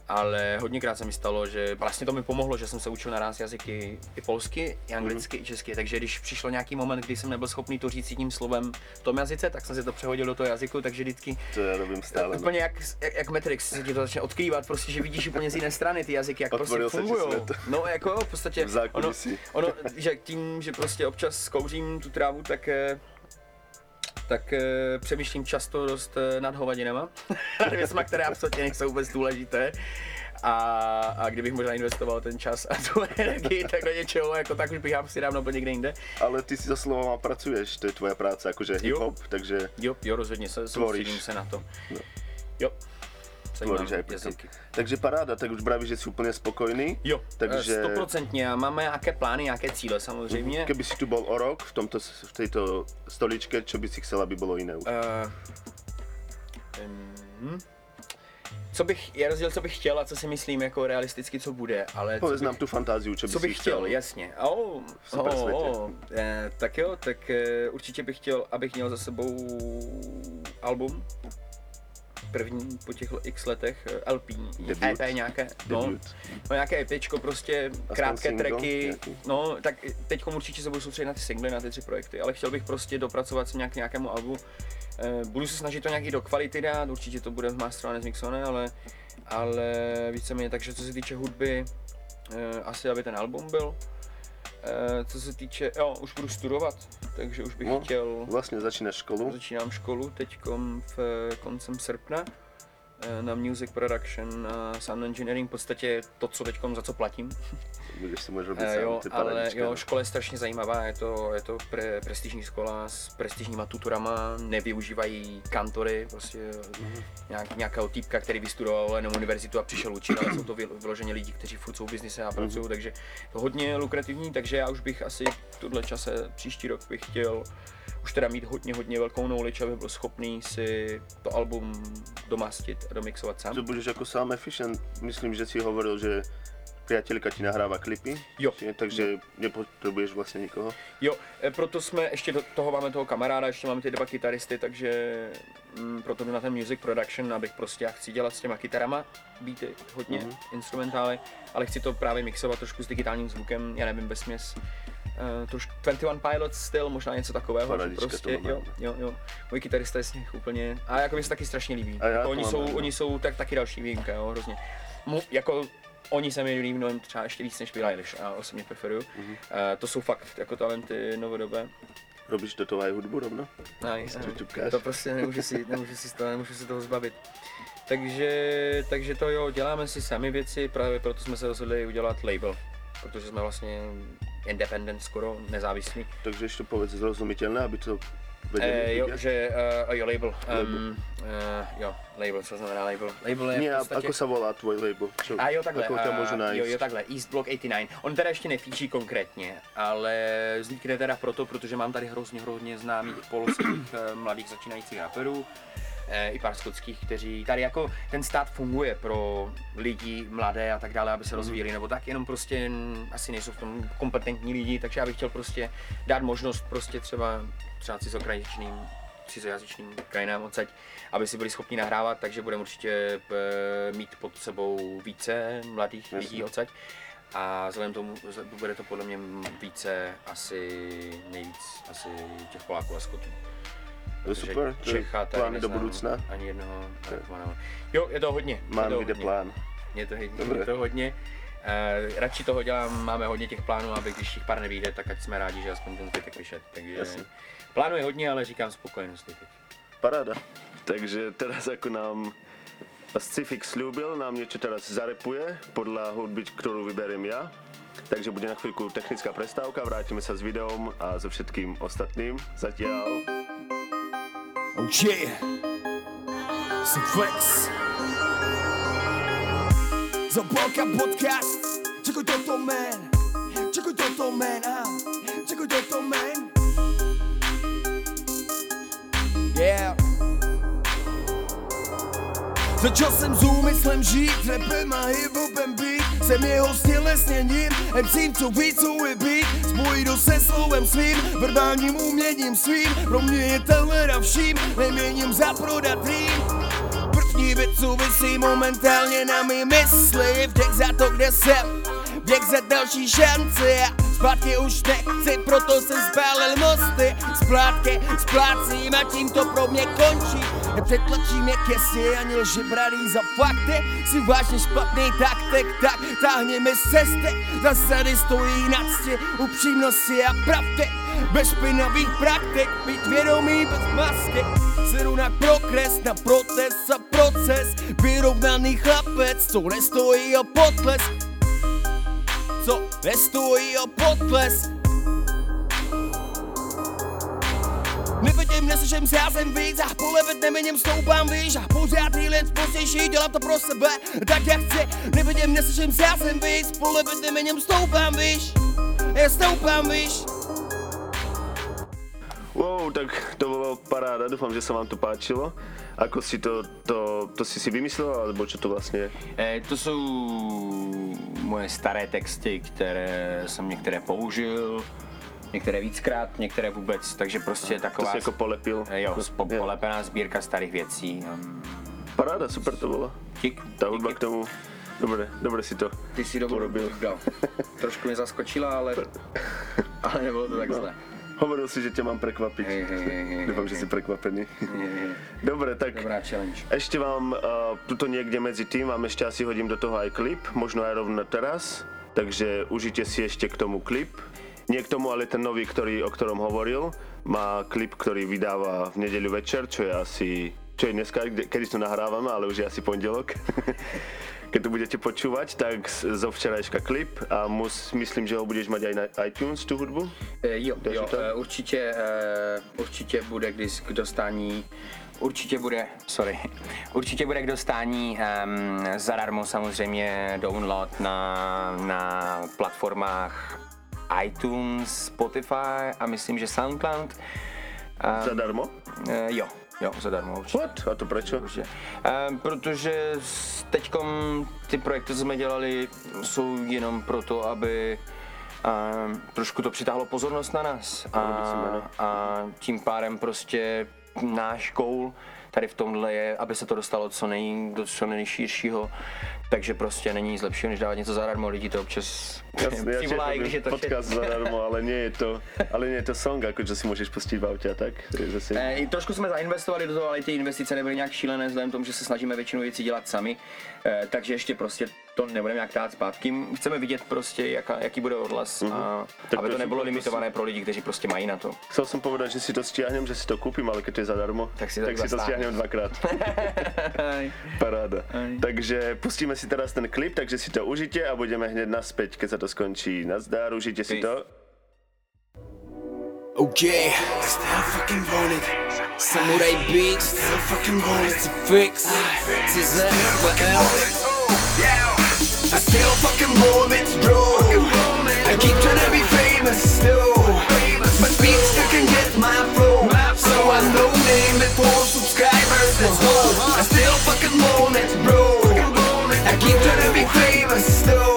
ale hodněkrát se mi stalo, že vlastně to mi pomohlo, že jsem se učil naráz jazyky i polsky, i anglicky, mm. i česky, takže když přišlo nějaký moment, kdy jsem nebyl schopný to říct tím slovem v tom jazyce, tak jsem si to přehodil do toho jazyku, takže vždycky to já robím stále, úplně jak, jak, jak Matrix se ti to začne odkrývat, prostě, že vidíš úplně z jiné strany ty jazyky, jak Otvoril prostě fungujou. No jako v podstatě ono, ono, že tím, že prostě občas kouřím tu trávu, tak tak e, přemýšlím často dost e, nad hovadinama, nad věcma, které absolutně nejsou vůbec důležité. A, a kdybych možná investoval ten čas a tu energii, tak do něčeho, jako tak už bych si dávno byl někde jinde. Ale ty si za slovama pracuješ, to je tvoje práce, jakože hip-hop, takže... Jo, jo, rozhodně, se, soustředím se na to. No. Jo. Tvoríš aj jazyky. Takže paráda, tak už bravíš, že jsi úplně spokojný. Jo, takže... sto procent. Máme nějaké plány, nějaké cíle samozřejmě. Kdyby si tu byl o rok v tomto, v této stoličce, co by si chtěl, aby bylo jiné? Uh, um, co bych, já rozdíl, co bych chtěl a co si myslím jako realisticky, co bude, ale... Pověz nám tu fantázii, co, co bych chtěl. chtěl. Jasně. Oh, super oh, oh, oh. Eh, tak jo, tak eh, určitě bych chtěl, abych měl za sebou album. První po těch x letech el pé, Debut. é pé nějaké, no, no nějaké EPčko, prostě krátké single, tracky, nějaký. No tak teď určitě se budu soustředit na ty singly, na ty tři projekty, ale chtěl bych prostě dopracovat se nějak nějakému albu, budu se snažit to nějaký do kvality dát, určitě to bude masterované, zmixované, ale, ale víceméně, takže co se týče hudby, asi aby ten album byl. Co se týče, jo, už budu studovat, takže už bych no, chtěl... Vlastně začínáš školu? Začínám školu teďkom v koncem srpna na Music Production a Sound Engineering, v podstatě to, co teďkom za co platím. Budeš si možná být sám, ty paradičky. Jo, škola je strašně zajímavá, je to, je to pre, prestižní škola s prestižníma tutorama, nevyužívají kantory, prostě mm-hmm. nějak, nějakého týpka, který vystudoval jenom univerzitu a přišel učit, ale jsou to vyloženě lidi, kteří furt jsou v biznise a pracují, mm-hmm. takže to hodně lukrativní, takže já už bych asi v tuhle čase, příští rok bych chtěl už teda mít hodně, hodně velkou knowledge, aby byl schopný si to album domastit a domixovat sám. To budeš jako sám efficient, myslím, že si hovoril, že priateľka ti nahrává klipy, jo. Takže nepotřebuješ vlastně nikoho. Jo, proto jsme, ještě do toho máme toho kamaráda, ještě máme ty dva kytaristy, takže m, proto jdu na ten music production, abych prostě, já chci dělat s těma kytarama, beaty hodně, mm-hmm. instrumentály, ale chci to právě mixovat trošku s digitálním zvukem, já nevím, vesměs. Uh, trošku Twenty One Pilots styl, možná něco takového, prostě, jo, jo, jo. Můj kytarista je z nich úplně, a jako mi se taky strašně líbí. Jako oni, jsou, oni jsou tak, taky další výjimka, jo, hrozně. Mu, jako, oni se mi líbí mnohem třeba ještě víc než Billie Eilish a osobně preferuju. Mm-hmm. Uh, to jsou fakt jako talenty novodobé. Robíš do toho aj hudbu rovno? Aj, aj, to prostě nemůžu si, nemůžu si toho, nemůžu si toho zbavit. Takže, takže to jo, děláme si sami věci, právě proto jsme se rozhodli udělat label. Protože jsme vlastně independent, skoro nezávislí. Takže ještě povedz zrozumitelné, aby to vedeli e, jo, že, uh, jo, label. label. Um, uh, jo, label, co znamená label? Label je Nie, v podstatě... ako sa volá tvoj label? Čo? A jo, takhle, a, jo, jo, takhle, East Block osmdesát devět. On teda ještě nefíčí konkrétně, ale vznikne teda proto, protože mám tady hrozně, hrozně známých polských mladých začínajících raperů. I pár skotských, kteří tady jako ten stát funguje pro lidi mladé a tak dále, aby se rozvíjeli, nebo tak jenom prostě asi nejsou v tom kompetentní lidi, takže já bych chtěl prostě dát možnost prostě třeba třeba cizokrajičným, cizojazyčným krajinám odsaď, aby si byli schopni nahrávat, takže budeme určitě mít pod sebou více mladých Jasně. lidí odsaď. A vzhledem tomu bude to podle mě více asi nejvíc asi těch Poláků a Skotů. To super, to je plán do budoucna. Ani jednoho. Jo, je to hodně. Mám kde plán. Je to, je to hodně. Eh, radši toho dělám, máme hodně těch plánů, aby když jich pár nevyjde, tak ať jsme rádi, že aspoň ten zbytek vyšet. Takže jasný. Plánu je hodně, ale říkám spokojenost teď. Paráda. Takže teraz ako nám SciFix slúbil, nám niečo teraz zarepuje podľa hudby, ktorú vyberiem ja. Takže bude na chvíľku technická prestávka, vrátime sa s videom a so všetkým ostatným. Zatiaľ. Okay. SciFix. Zápalka podcast. Čekuj toto man. Čekuj toto man. Aha. Čekuj toto man. Yeah. Začal jsem s úmyslem žít, rapem a hip-hopem být. Jsem jeho stělesněním, em cé, co ví, co je být. Spojil se slovem svým, verbálním uměním svým. Pro mě je tenhle na vším, neměním za prodat rým. První věc souvisí momentálně na mý mysli. Vděk za to, kde jsem, vděk za další šance. Zpátky už nechci, proto jsem spálil mosty. Splátky splácím a tím to pro mě končí. Nepřetlačím je kesně ani lži braný za fakty. Jsi vážně špatný taktik, tak táhni mi z cesty. Zasady stojí na cti, upřímnosti a pravdy. Bez špinavých praktik, být vědomý bez masky. Sedu na progres, na protest a proces. Vyrovnaný chlapec, co nestojí o potlesk. Co nestojí o potles. Nevidím, neslyším, zházem víc. A polevit neměním, stoupám výš. A pořádný lid postěží, dělám to pro sebe, tak jak chci. Nevidím, neslyším, zházem víc. Polevit neměním, stoupám výš. Já stoupám výš. Wow, tak to bolo paráda, dúfam, že sa vám to páčilo. Ako si to, to, to si si vymyslela, alebo čo to vlastne je? Eh, to sú moje staré texty, ktoré som niektoré použil, niektoré víckrát, niektoré vôbec, takže proste no, taková... To si ako polepil? Eh, jo, spo- polepená zbírka starých vecí. Paráda, super to bolo. Dík. Tá hudba k tomu, dobre, dobre si to urobil. Ty si dobrý dal. Trošku mi zaskočila, ale, ale nebolo to tak zle. Hovoril si, že ťa mám prekvapiť. Hey, hey, hey, hey, Dúfam, hey, že hey. Si prekvapený. Hey, hey. Dobre, tak dobrá challenge. Ešte vám uh, tuto niekde medzi tým, vám ešte asi hodím do toho aj klip, možno aj rovno teraz. Takže užite si ešte k tomu klip. Nie k tomu, ale ten nový, ktorý, o ktorom hovoril, má klip, ktorý vydáva v nedeľu večer, čo je asi, čo je dneska, kedy to nahrávame, ale už je asi pondelok. Keď to budete počúvať, tak zo včerajška klip a mus, myslím, že ho budeš mať aj na iTunes, tú hudbu? E, jo, jo e, určite, e, určite bude k, disk, k dostání, určitě bude, sorry, určitě bude k dostání um, zadarmo samozřejmě download na, na platformách iTunes, Spotify a myslím, že SoundCloud. Um, zadarmo? E, jo. Jo, zadarmo určitě. What? A to prečo? Určitě. E, protože teďkom ty projekty, co jsme dělali, jsou jenom proto, aby e, trošku to přitáhlo pozornost na nás. A, a tím pádem prostě náš goal tady v tomhle je, aby se to dostalo co nej, do co nejširšího. Takže prostě není nic lepšího, než dávat něco zadarmo, lidi to občas přivolají, když je to podcast zadarmo, ale nie je to, ale nie je to song, ako čo si môžeš pustit v autě a tak. Zase... E, trošku jsme zainvestovali do toho, ale ty investice nebyly nějak šílené, vzhledem tomu, že se snažíme většinu věcí dělat sami, e, takže ještě prostě to nebudeme nějak dát zpátky. Chceme vidět prostě, jaká, jaký bude odhlas, mm-hmm. a, aby to nebylo limitované si... pro lidi, kteří prostě mají na to. Chcel jsem povedat, že si to stiahnem, že si to koupím, ale když je zadarmo, tak si to, tak si to stiahnem dvakrát. Paráda. Aj. Takže pustíme si teraz ten klip, takže si to užijte a budeme hned naspäť, keď sa to skončí. Nazdar, užijte si to. Okay, still fucking want it. Samurai beats, still fucking want it. SciFix, still fucking want it. I still fucking want it, bro. I keep trying to be famous still. But beats still can get my flow. So I'm no name before subscribers, that's all. I still fucking want it, bro. I keep trying to be famous still.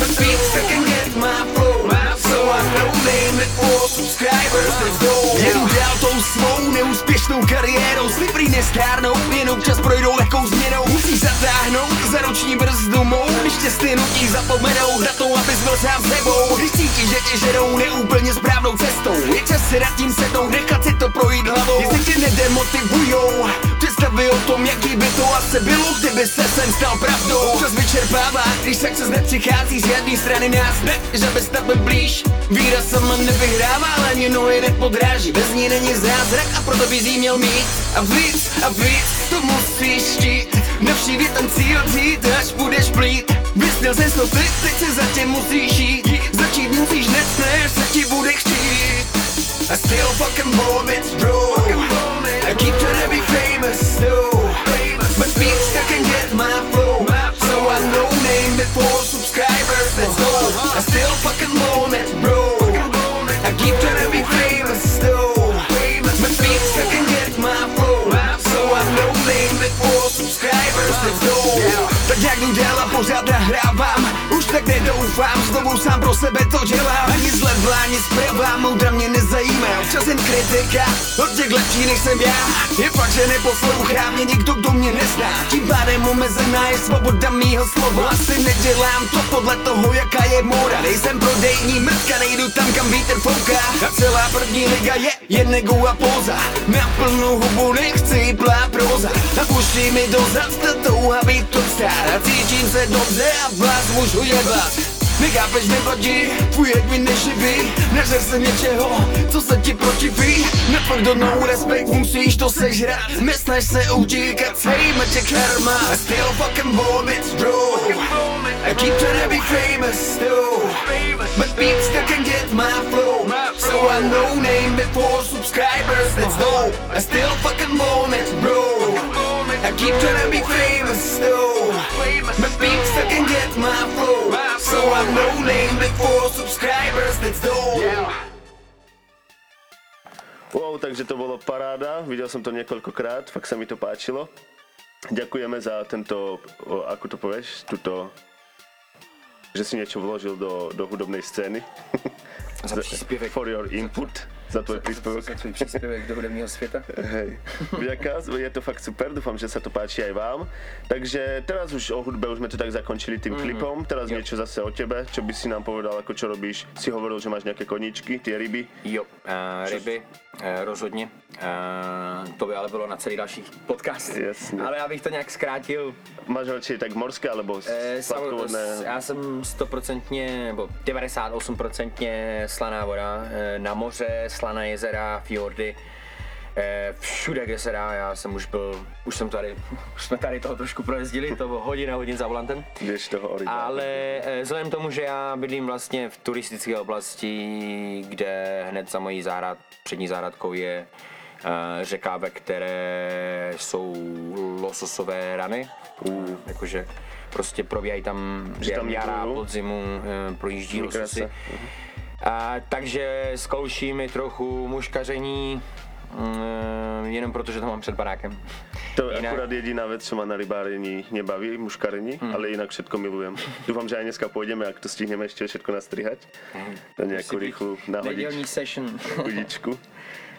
But beats still can get my flow. So I'm no name before subscribers, that's all. Jednu dál tou svou neúspěšnou kariérou, slipry nestárnou, jen občas projdou lehkou změnou. Musíš zatáhnout za roční brzdu mou, neštěstí nutí zapomenou hratou, abys byl sám sebou. Když cítíš, že tě žerou neúplně správnou cestou, je čas si nad tím sednout, nechat si to projít hlavou. Jestli tě nedemotivujou představy o tom, jaký by to asi bylo, kdyby se sem stal pravdou. Občas vyčerpává, když success nepřichází z jedné strany nás, ne, že bys tak byl blíž. Víra sama nevyhrává, ale ani nohy nepodráží, bez ní není zázrak a proto bys jí měl mít. A víc, a víc, to musíš štít, navštívit ten cíl dřít, až budeš plít. Vysněl ses to ty, teď se zatím musíš jít, začít musíš hned, než se ti bude chtít. I still fucking bomb it, bro. I keep trying to be famous, no. But beats I can get my flow, so I know name before subscribers, let's go. I still fucking bomb it, bro. I keep trying to be famous, no. But beats I can get my flow, so I know name before subscribers, let's go. Tak jak jdu dál a pořád nahrávám, už tak nedoufám, znovu sám pro sebe to dělám. Ani zleva, ani zprava, moudra mě nezajímá, občas jen kritika, od těch lepší než jsem já. Je fakt, že neposlouchá mě nikdo, kdo mě nezná, tím pádem omezená je svoboda mýho slova. Asi nedělám to podle toho, jaká je móda, nejsem prodejní mrtka, nejdu tam, kam vítr fouká. A celá první liga je jen ego a póza, na plnou hubu nechci jí plá proza. A puští mi do zad, ta touha být top star, a cítím se dobře a vás můžu jeblat. Nechápeš, nevadí, tvůj hek mi neživý, nežer se něčeho, co se ti protiví. Natvrdo no respekt, musíš to sežrat, nesnaž se utíkat, hej, meče karma. I still fucking bomb it, bro. I keep trying to be famous, though. But beats that can get my flow, so I know name before subscribers, let's go. I still fucking bomb it, bro. I keep trying to be famous, though. But beats that can get my flow, so I'm no name before subscribers, let's go. Wow, takže to bolo paráda, videl som to niekoľkokrát, fakt sa mi to páčilo. Ďakujeme za tento, ako to povieš, túto, že si niečo vložil do, do hudobnej scény. Za príspevek. For your input, za, za tvoj príspevok. Za tvoj príspevek do hudobného sveta. Hej, vďaka, je to fakt super, dúfam, že sa to páči aj vám. Takže teraz už o hudbe, už sme to tak zakončili tým mm-hmm. klipom, teraz jo. Niečo zase o tebe, čo by si nám povedal, ako čo robíš. Si hovoril, že máš nejaké koníčky, tie ryby. Jo, uh, ryby, uh, rozhodně. Uh, to by ale bylo na celý další podcast. Jasně. Ale já bych to nějak zkrátil. Máš radši tak morské, alebo sladkovodné? Uh, já jsem sto procent, nebo devadesát osm procent slaná voda. Uh, na moře, slaná jezera, fjordy. Uh, všude, kde se dá. Já jsem už byl, už jsem tady, už jsme tady toho trošku projezdili, to bylo hodina hodin za volantem. Běž toho originál. Ale uh, vzhledem tomu, že já bydlím vlastně v turistické oblasti, kde hned za mojí zahrad, přední zahradkou je řeka, ve které jsou lososové rany, uh, jakože prostě probíhají tam, tam jara, podzimu, projíždí lososy. Uh-huh. A, takže zkouším i trochu muškaření, um, jenom protože to mám před barákem. To je akurát jediná vec, čo ma na rybárení nebaví, muškarení, hmm. ale inak všetko milujem. Dúfam, že aj dneska pôjdeme, ak to stihneme ešte všetko nastrihať. Hmm. Na nejakú rýchlu nahodičku. Session. Udičku.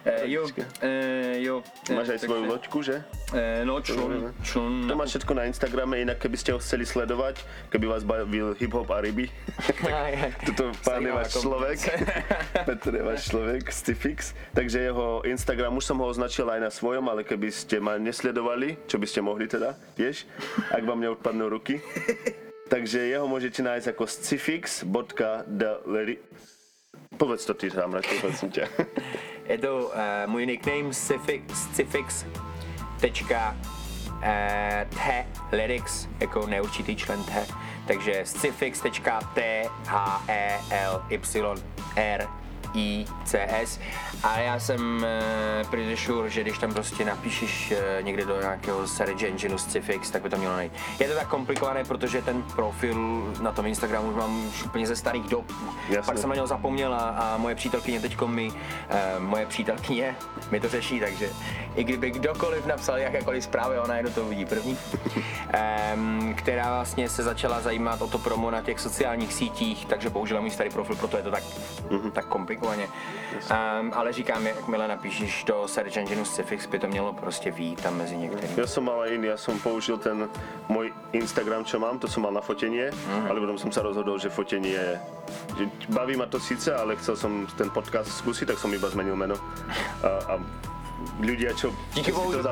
E, jo, e, jo. Máš aj svoju takže... loďku, že? E, no, člun, člun. To máš všetko na Instagrame, inak keby ste ho chceli sledovať, keby vás bavil hip-hop a ryby, tak tuto pán je váš človek, Petr je váš človek, SciFix, takže jeho Instagram, už som ho označil aj na svojom, ale keby ste ma nesledovali, čo by ste mohli teda, tiež, ak vám neodpadnú ruky, takže jeho môžete nájsť ako scifix.dalery. Povedz to ty tam, radšej, prosím ťa. Je to uh, můj nickname scifix.t.lyrics, jako neurčitý člen T, takže scifix.t.h.e.l.y.r.i.c.s. A já jsem uh, pretty sure, že když tam prostě napíšeš uh, někde do nějakého search engineu scifix, tak by to mělo najít. Je to tak komplikované, protože ten profil na tom Instagramu mám už úplně ze starých dob. Jasne. Pak jsem na něho zapomněl a, a moje přítelkyně teďko mi, uh, moje přítelkyně mi to řeší, takže i kdyby kdokoliv napsal jakékoliv zprávy, ona jednou to uvidí první, která vlastně se začala zajímat o to promo na těch sociálních sítích, takže použila můj starý profil, proto je to tak, mm-hmm. tak komplikovaně. Yes. Um, ale říkám, jakmile napíšeš do search engineu SciFix, by to mělo prostě výjít tam mezi některými. Já jsem ale jiný, já jsem použil ten můj Instagram, čo mám, to jsem mal na fotení, mm-hmm. ale potom jsem se rozhodl, že fotení je, že baví ma to sice, ale chcel jsem ten podcast zkusit, tak jsem iba zmenil meno. A, a ľudia, čo, čo si to, za...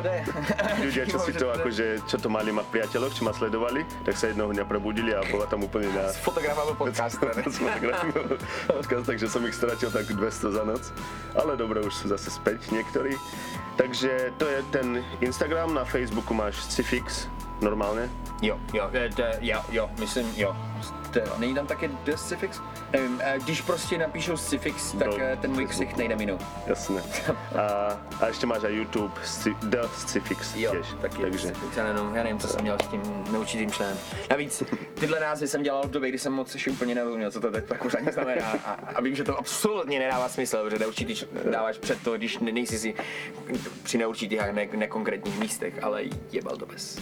ľudia, čo si to akože, čo to mali mať priateľov, čo ma sledovali, tak sa jednoho dňa prebudili a bola tam úplne na... S fotografom podcast. S fotografom podcast, takže som ich stratil tak dvesto za noc. Ale dobre, už sú zase späť niektorí. Takže to je ten Instagram, na Facebooku máš SciFix normálne? Jo, jo, jo, jo, myslím, jo. Není tam také The SciFix? Nevím, když prostě napíšu SciFix, tak do ten můj ksicht nejde minou. Jasné. A, a ještě máš aj YouTube, The SciFix. Jo, těž, taky takže. SciFix, ale no, já nevím, co jsem dělal s tím neurčitým členem. Navíc, tyhle názvy jsem dělal v době, kdy jsem moc ještě úplně nevěděl, co to tak pořádně znamená. A, a vím, že to absolutně nedává smysl, protože neurčitý dáváš před to, když nejsi si při neurčitých a ne, nekonkrétních místech, ale jebal to bez.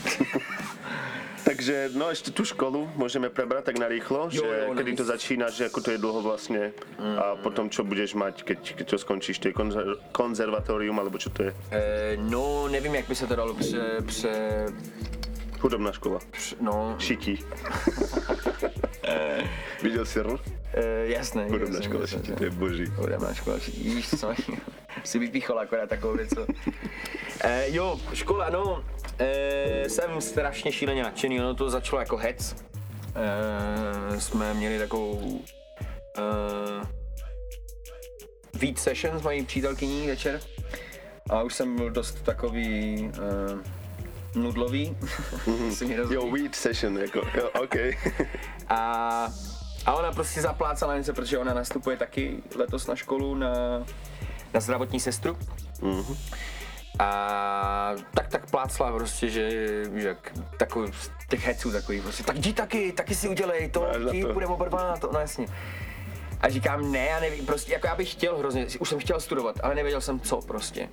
Takže no ešte tú školu môžeme prebrať tak narýchlo, jo, že jo, kedy to začína, že ako to je dlho vlastne mm, a potom čo budeš mať, keď, keď to skončíš, to je konzer- konzervatórium alebo čo to je? E, no neviem, jak by sa to dalo pře... pře... Hudobná škola. Pře, no... Šití. Videl si R? E, jasné. Hudobná jasné, škola jasné, šití, to je boží. Hudobná škola šití, víš co? Si vypíchol akorát takovou věc. E, jo, škola, no. E, jsem strašně šíleně nadšený, ono to začalo jako hec. E, jsme měli takovou e, víc session s mojí přítelkyní večer a už jsem byl dost takový e, nudlový. Mm-hmm. Jo, weed session, jako, jo, ok. a, a ona prostě zaplácala něco, protože ona nastupuje taky letos na školu na, na zdravotní sestru. Mm-hmm. A tak tak plácla prostě, že jak takový těch heců takový prostě, tak jdi taky, taky si udělej to, ti budeme oba dva na to, no jasně. A říkám ne, já nevím, prostě jako já bych chtěl hrozně, už jsem chtěl studovat, ale nevěděl jsem co prostě.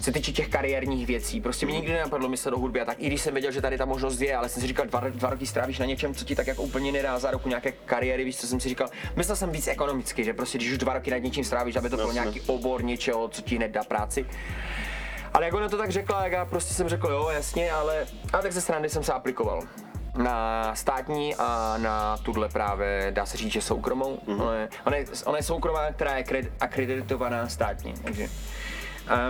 Se týče těch kariérních věcí, prostě mi nikdy nenapadlo myslet do hudby a tak, i když jsem věděl, že tady ta možnost je, ale jsem si říkal, dva, dva roky strávíš na něčem, co ti tak jako úplně nedá za roku nějaké kariéry, víš co jsem si říkal, myslel jsem víc ekonomicky, že prostě když už dva roky nad něčím strávíš, aby to bylo nějaký obor něčeho, co ti hned dá práci. Ale jak ona to tak řekla, jak já prostě jsem řekl jo, jasně, ale a tak ze strany jsem se aplikoval na státní a na tuhle právě, dá se říct, že soukromou, mm-hmm. ale ona je, ona je soukromá, která je kred, akreditovaná státní, takže.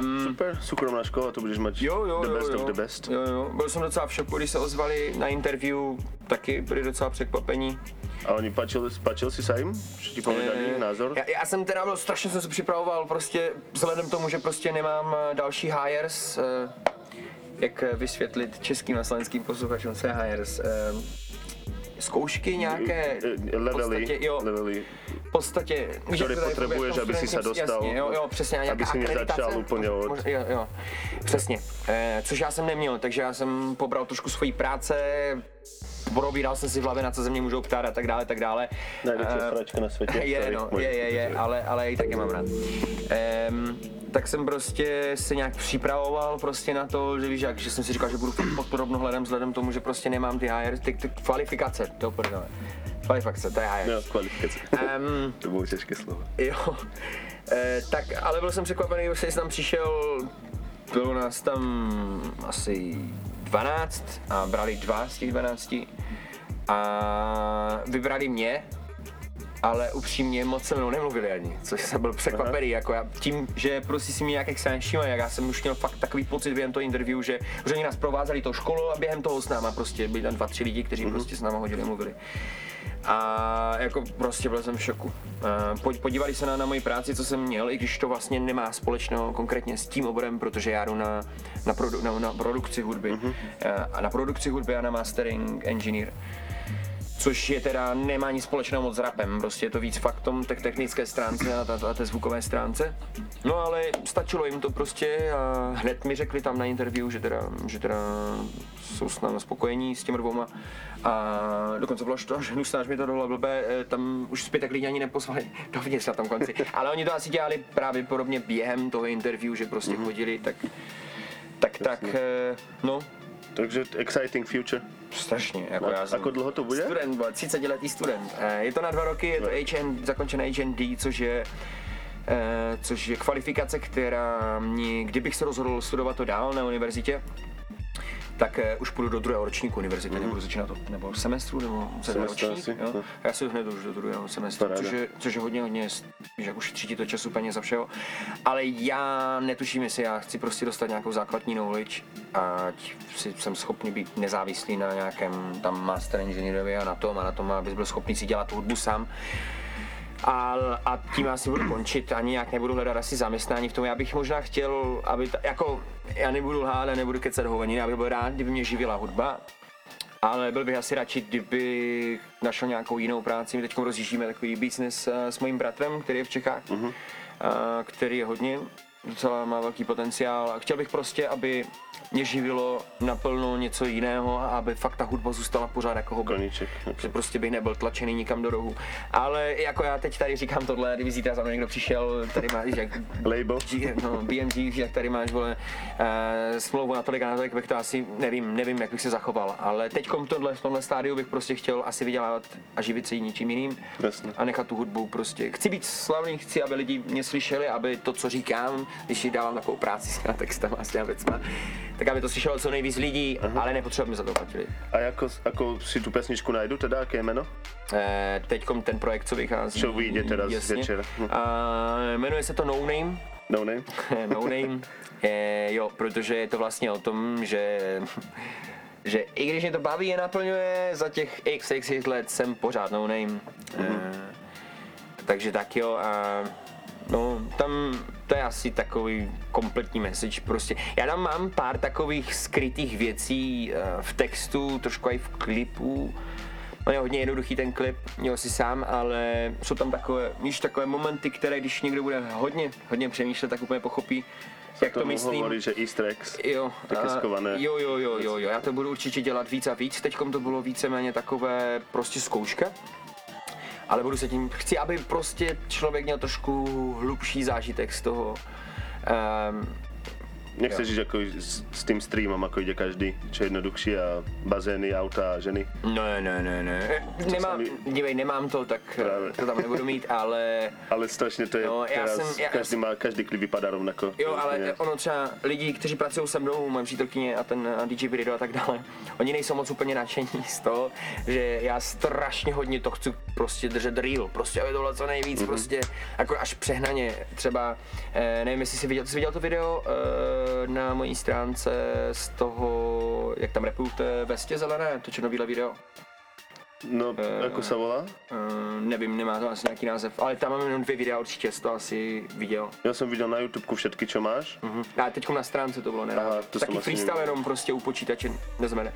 Um, Super, soukromá škola, to budeš mít the jo, best jo, of the best. Jo, jo. Byl jsem docela v šoku, když se ozvali na interview, taky byli docela překvapení. A oni páčil, páčil si sa im? Že ti povedali názor? Ja, ja som teda, strašne som sa pripravoval proste, vzhledem tomu, že proste nemám další hires, eh, jak vysvetliť českým a slovenským posluchačům, co je hires, eh, zkoušky nějaké, levely, v podstatě, ktoré potrebuješ, aby si sa dostal, jasně, jo, jo, přesně, aby si nezačal úplně od... Jo, jo, přesně, eh, což já jsem neměl, takže já jsem pobral trošku svojí práce, probíral jsem si v hlavě, na co se mě můžou ptát a tak dále, tak dále. Najvětší fračka na světě. Je, no, je, je, je, ale, ale i tak je mám rád. Um, tak jsem prostě se nějak připravoval prostě na to, že víš jak, že jsem si říkal, že budu pod podobnohledem vzhledem tomu, že prostě nemám ty higher, ty, ty kvalifikace, to prdele. Kvalifikace, to je higher. No, kvalifikace. Um, to bylo těžké slovo. Jo, e, tak, ale byl jsem překvapený, že jsem tam přišel, bylo nás tam asi dvanáct a brali dva z těch dvanácti a vybrali mě, ale upřímně moc se mnou nemluvili ani, což jsem byl překvapený, jako já, tím, že prostě si mě nějak extranšíma, jak já jsem už měl fakt takový pocit během toho interview, že už oni nás provázeli tou školou a během toho s náma prostě byli tam dva, tři lidi, kteří mm-hmm. prostě s náma hodili mluvili. A jako prostě byl jsem v šoku. Podívali se na, na moji práci, co jsem měl, i když to vlastně nemá společného konkrétně s tím oborem, protože já jdu na, na, produ, na, na produkci hudby. Mm-hmm. A na produkci hudby a na mastering engineer. Což je teda, nemá nic společného moc s rapem, prostě je to víc fakt tom té technické stránce a, a té zvukové stránce. No ale stačilo jim to prostě a hned mi řekli tam na interview, že teda, že teda jsou s námi spokojení s těmi dvouma. A dokonce bylo to, že nusnáš mi to dole blbé, tam už zpět tak lidi ani neposlali dovnitř na tom konci. Ale oni to asi dělali právě podobně během toho interview, že prostě mm-hmm. chodili tak. tak jasne. tak, no. Takže exciting future. Strašně, jako no, já jsem. Jako dlouho to bude? Student, byl třicetiletý student. Je to na dva roky, je to H N, zakončené H N D, což je, což je kvalifikace, která mě, kdybych se rozhodl studovat to dál na univerzitě, tak už půjdu do druhého ročníku univerzity, mm. nebudu začínat od nebo semestru, nebo sedmého ročníku. No. Já se hned už do druhého semestru, což je, což je hodně, hodně, že už třítí to času, peněz a všeho. Ale já netuším, jestli já chci prostě dostat nějakou základní knowledge, ať si, jsem schopný být nezávislý na nějakém tam master inženýrovi a na tom a na tom, abys byl schopný si dělat hudbu sám. A, a tím asi budu končit, ani nějak nebudu hledat asi zaměstnání v tom. Já bych možná chtěl, aby ta, jako, já nebudu lhát, nebudu kecat hoveniny, já bych byl rád, kdyby mě živila hudba, ale byl bych asi radši, kdyby našel nějakou jinou práci. My teď rozjíždíme takový business s mým bratrem, který je v Čechách, mm-hmm. a, který je hodně, docela má velký potenciál a chtěl bych prostě, aby mě živilo naplno něco jiného a aby fakt ta hudba zůstala pořád jako hobby. Prostě bych nebyl tlačený nikam do rohu. Ale jako já teď tady říkám tohle, kdyby zítra za mnou někdo přišel, tady máš jak label, no, B M G, jak tady máš vole uh, smlouvu na tolik a na tolik, bych to asi nevím, nevím jak bych se zachoval, ale teďkom tohle, v tomhle stádiu bych prostě chtěl asi vydělávat a živit se ničím jiným. Jasně. A nechat tu hudbu prostě. Chci být slavný, chci, aby lidi mě slyšeli, aby to, co říkám, když dávám takovou práci s těma textama a s těma věcma, tak aby to slyšelo co nejvíc lidí, uh-huh. ale nepotřebujeme za to platili. A jako, jako si tu pesničku najdu teda, jaké jméno? Eh, teďkom ten projekt, co vychází. Co vyjde teda z večera. Hm. Eh, jmenuje se to No Name. No Name? No Name, eh, jo, protože je to vlastně o tom, že že i když mě to baví a naplňuje, za těch xx let jsem pořád No Name. Uh-huh. Eh, takže tak jo a no tam to je asi takový kompletní message prostě. Já tam mám pár takových skrytých věcí v textu, trošku i v klipu. On je hodně jednoduchý ten klip, měl si sám, ale jsou tam takové, víš, takové momenty, které když někdo bude hodně, hodně přemýšlet, tak úplně pochopí, co jak to myslím. Hovorí, že easter eggs, jo, taky skované. Jo, jo, jo, jo, jo, já to budu určitě dělat víc a víc, teďkom to bylo víceméně takové prostě zkouška. Ale budu se tím, chci, aby prostě člověk měl trošku hlubší zážitek z toho. Um, Nechceš ísť ako s, s tým streamom, ako ide každý, čo je jednoduchší a bazény, auta a ženy? No, no, no, no. Nemám, mi... dívej, nemám to, tak Práve. To tam nebudu mít, ale... Ale strašne to je no, teraz, jsem, já, každý, má, každý klip vypadá rovnako. Jo, ale ne. Ono třeba lidi, kteří pracují se mnou, moje přítelkyně a ten a D J Bryda a tak dále, oni nejsou moc úplně nadšení z toho, že já strašně hodně to chci prostě držet real, prostě aby tohle co nejvíc, mm-hmm. prostě jako až přehnaně, třeba, nevím, jestli jsi viděl, jsi viděl to video, na mojí stránce z toho, jak tam rapuju v té vestě zelené, to černobílé video. No, e, ako sa volá? E, nevím, nemá to asi nejaký název, ale tam mám jenom dvě videa, určitě jsi to asi viděl. Já jsem viděl na YouTubeku všetky, čo máš. Uh-huh. A teďkom na stránce to bylo, ne? Aha, to taky freestyle jenom prostě u počítače, nezmene.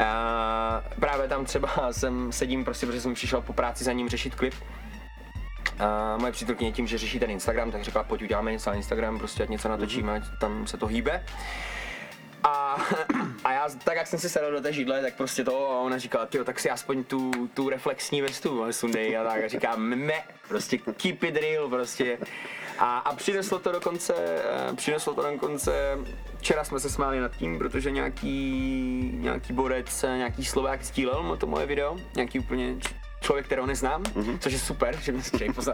A právě tam třeba jsem sedím prostě, protože jsem přišel po práci za ním řešit klip. A moje přítelkyně tím, že řeší ten Instagram, tak řekla, pojď uděláme něco na Instagram, prostě ať něco natočíme, ať tam se to hýbe. A, a já, tak jak jsem si sedl do té židle, tak prostě to a ona říkala, tyjo, tak si aspoň tu, tu reflexní vestu sundej a tak a říkám, me, prostě keep it real, prostě. A, a přineslo to dokonce, přineslo to dokonce, včera jsme se smáli nad tím, protože nějaký, nějaký borec, nějaký Slovák stílel to moje video, nějaký úplně člověk, kterého neznám, mm-hmm. což je super, že mě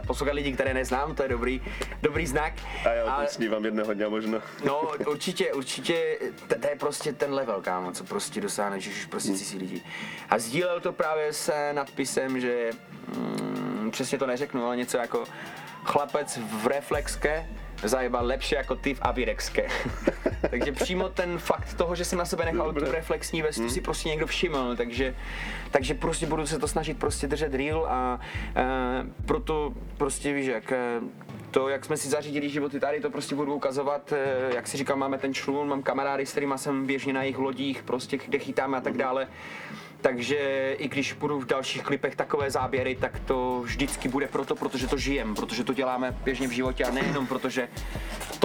poslouchat lidi, které neznám, to je dobrý, dobrý znak. A já o tom snívám jednoho dňa možno. No určitě, určitě, to je prostě ten level, kámo, co prostě dosáhneš, že už prostě cizí lidi. A sdílel to právě se nadpisem, že mm, přesně to neřeknu, ale něco jako chlapec v reflexke zajebal lepšie ako ty v avirexke. Takže přímo ten fakt toho, že jsem na sebe nechal tu reflexní vestu, hmm. si prostě někdo všiml, takže, takže prostě budu se to snažit prostě držet real a e, proto prostě víš jak, to jak jsme si zařídili životy tady, to prostě budu ukazovat, e, jak si říkám, máme ten člun, mám kamarády, s kterýma jsem běžně na jejich lodích, prostě kde chytáme a tak dále. Takže i když budu v dalších klipech takové záběry, tak to vždycky bude proto, protože to žijem, protože to děláme běžně v životě a nejenom protože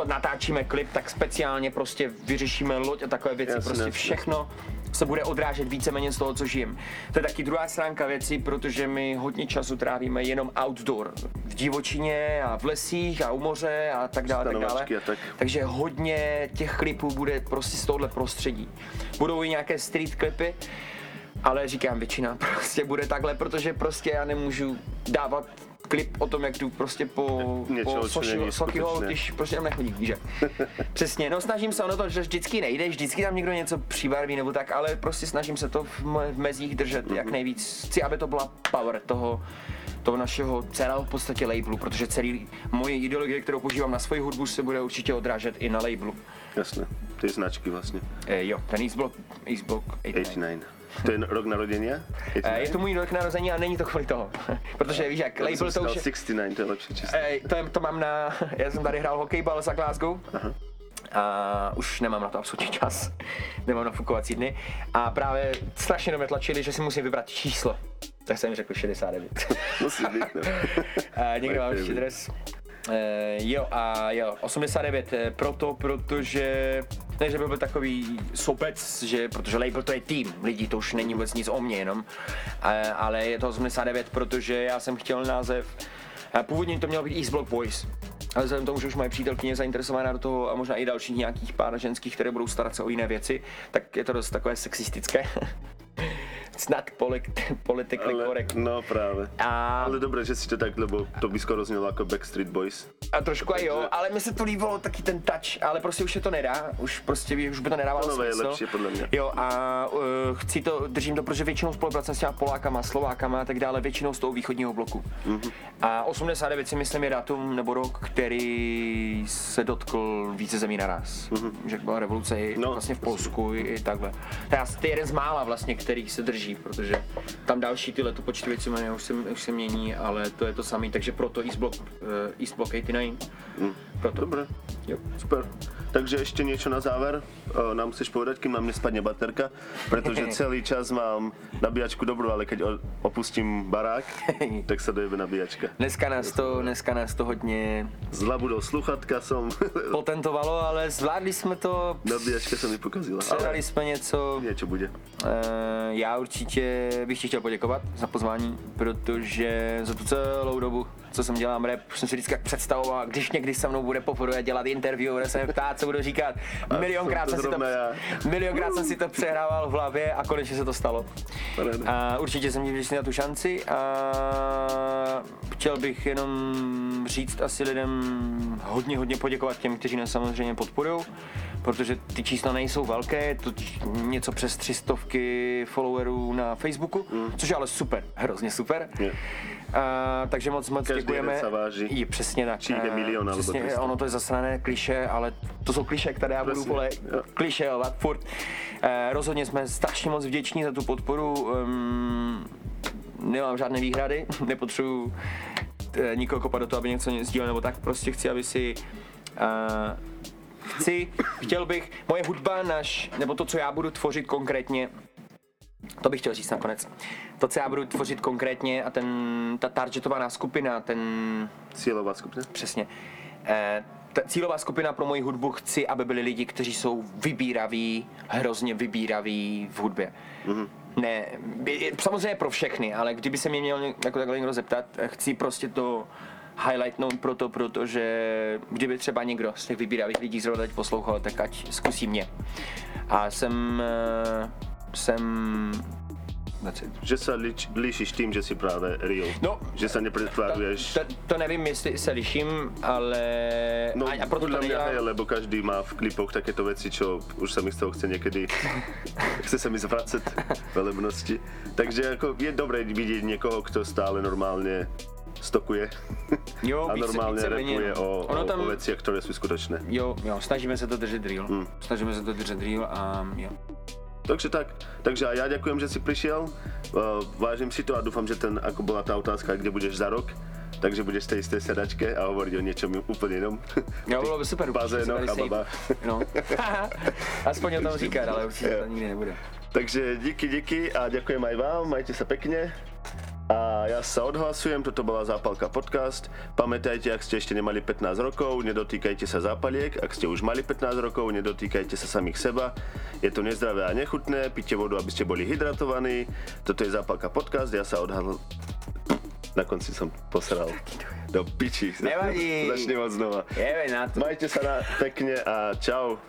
to natáčíme klip, tak speciálně prostě vyřešíme loď a takové věci, jasne, prostě všechno se bude odrážet víceméně z toho, co žijem. To je taky druhá stránka věci, protože my hodně času trávíme jenom outdoor. V divočině a v lesích a u moře a tak dále, tak dále. Tak. Takže hodně těch klipů bude prostě z tohohle prostředí. Budou i nějaké street klipy, ale říkám, většina prostě bude takhle, protože prostě já nemůžu dávat klip o tom, jak jdu prostě po, po Sochiho, když prostě tam nechodím, že? Přesně, no snažím se, ono to vždycky nejde, vždycky tam někdo něco přibarví nebo tak, ale prostě snažím se to v, v mezích držet mm-hmm. jak nejvíc. Chci, aby to byla power toho, toho našeho celého v podstatě labelu, protože celý moje ideologie, kterou používám na svoji hudbu, se bude určitě odrážet i na labelu. Jasné, ty značky vlastně. E, jo, ten East Block, East Block osmdesát devět. To je rok narozenia? Je to můj rok narození, ale není to kvůli toho. Protože víš jak, label to už je... šedesát devět, to je lepší čistý. To, to mám na... Já jsem tady hrál hokejbal za Glasgow. Aha. A už nemám na to absolutně čas. Nemám nafukovací dny. A právě strašně mě tlačili, že si musím vybrat číslo. Tak jsem řekl šedesát devět. No si zvyknem. Někdo mám ještě dres. Jo a jo, osmdesát devět proto, protože... Ne, že by byl takový sobec, že, protože label to je tým lidí, to už není vůbec nic o mně jenom, e, ale je to osmdesát devět, protože já jsem chtěl název, původně to mělo být East Block Boys, ale vzhledem tomu, že už moje přítelkyně je zainteresovaná do toho a možná i dalších nějakých pár ženských, které budou starat se o jiné věci, tak je to dost takové sexistické. Snad politically correct. No právě. A... Ale dobré, že si to tak, lebo to by skoro znělo jako Backstreet Boys. A trošku takže... a jo, ale mi se to líbilo taky ten touch, ale prostě už se to nedá, už prostě už by to nedávalo smysl. To je lepší podle mě. Jo a uh, chci to, držím to, protože většinou spolupracujeme s těma Polákama, Slovákama a tak dále, většinou z toho východního bloku. Mm-hmm. A osmdesát devět si myslím je datum nebo rok, který se dotkl více zemí naraz. Mm-hmm. Že byla revoluce i no, vlastně v Polsku vlastně. I takhle. To je jeden z mála vlastně, který se drží. Protože tam další tyhle to počty věcí už se, už se mění, ale to je to samé, takže proto East Block, uh, East Block osmdesát devět. Mm. Proto. Dobre, jo. Super. Takže ešte niečo na záver, uh, nám chceš povedať, kým na mne spadne baterka, pretože celý čas mám nabíjačku dobrú, ale keď opustím barák, tak sa dojebe nabíjačka. Dneska nás to, dneska nás to hodně... Zla budou sluchatka som. Potentovalo, ale zvládli sme to... Nabíjačka sa mi pokazila. Sebrali sme nieco... Niečo bude. Uh, ja určitě bych ti chtěl poděkovat za pozvání, protože za tu celou dobu, co jsem dělám rap, jsem si vždycky představoval, když někdy se mnou bude poprvé dělat interview, bude se mě ptát, co budu říkat. Milionkrát jsem, jsem, milion jsem si to přehrával v hlavě a konečně se to stalo. A určitě jsem ti vděčný na tu šanci a chtěl bych jenom říct asi lidem hodně, hodně poděkovat těm, kteří nás samozřejmě podporujou, protože ty čísla nejsou velké, to něco přes tři stovky followerů na Facebooku, mm. což je ale super, hrozně super. Yeah. A, takže moc moc každý děkujeme. Každý váží. Je přesně tak. Či jde milion a, přesně, nebo ono to je zasrané klišé, ale to jsou klišé, které já budu vole klišeovat furt. E, rozhodně jsme strašně moc vděční za tu podporu. Ehm, nemám žádné výhrady, nepotřebuji e, nikoho kopat do toho, aby něco sdílel nebo tak. Prostě chci, aby si e, Chci, chtěl bych, moje hudba, naš, nebo to, co já budu tvořit konkrétně, to bych chtěl říct nakonec, to, co já budu tvořit konkrétně a ten, ta targetovaná skupina, ten... Cílová skupina? Přesně. Eh, ta cílová skupina pro moji hudbu chci, aby byli lidi, kteří jsou vybíraví, hrozně vybíraví v hudbě. Mm-hmm. Ne, samozřejmě pro všechny, ale kdyby se mě měl jako takhle někdo zeptat, chci prostě to... highlightnout proto, protože kdyby třeba někdo z těch vybíravých lidí zrovna teď poslouchal, tak ať zkusí mě. A jsem... jsem... Že se lič, lišíš tím, že jsi právě real, no, že se nepředpláváš. To, to, to nevím, jestli se liším, ale... No, a, a proto podle mě je, lebo každý má v klipoch takéto věci, čo už se mi z toho chce někdy, chce se mi zvracet velebnosti. Takže jako je dobré vidět někoho, kdo stále normálně stokuje jo, a normálně rapuje o, o, tam... o veciach, ktoré sú skutočné. Jo, jo, snažíme sa to držať real. Mm. Snažíme sa to držať real a jo. Takže tak, takže a ja ďakujem, že si prišiel, vážim si to a dúfam, že ten, ako bola tá otázka, kde budeš za rok, takže budeš v tej istej sedačke a hovoriť o niečom úplne inom. Jo, bolo by super, určite sa dali sejp. No. Aspoň o tom říkať, ale určite to nikdy nebude. Takže díky, díky a ďakujem aj vám, majte sa pekne. A ja sa odhlasujem, toto bola Zápalka podcast. Pamätajte, ak ste ešte nemali pätnásť rokov, nedotýkajte sa zápaliek. Ak ste už mali pätnásť rokov, nedotýkajte sa samých seba. Je to nezdravé a nechutné, pite vodu, aby ste boli hydratovaní. Toto je Zápalka podcast, ja sa odhlasujem. Na konci som posral. Do piči. Nevadí. Začnem od znova. Jebe na to. Majte sa na pekne a čau.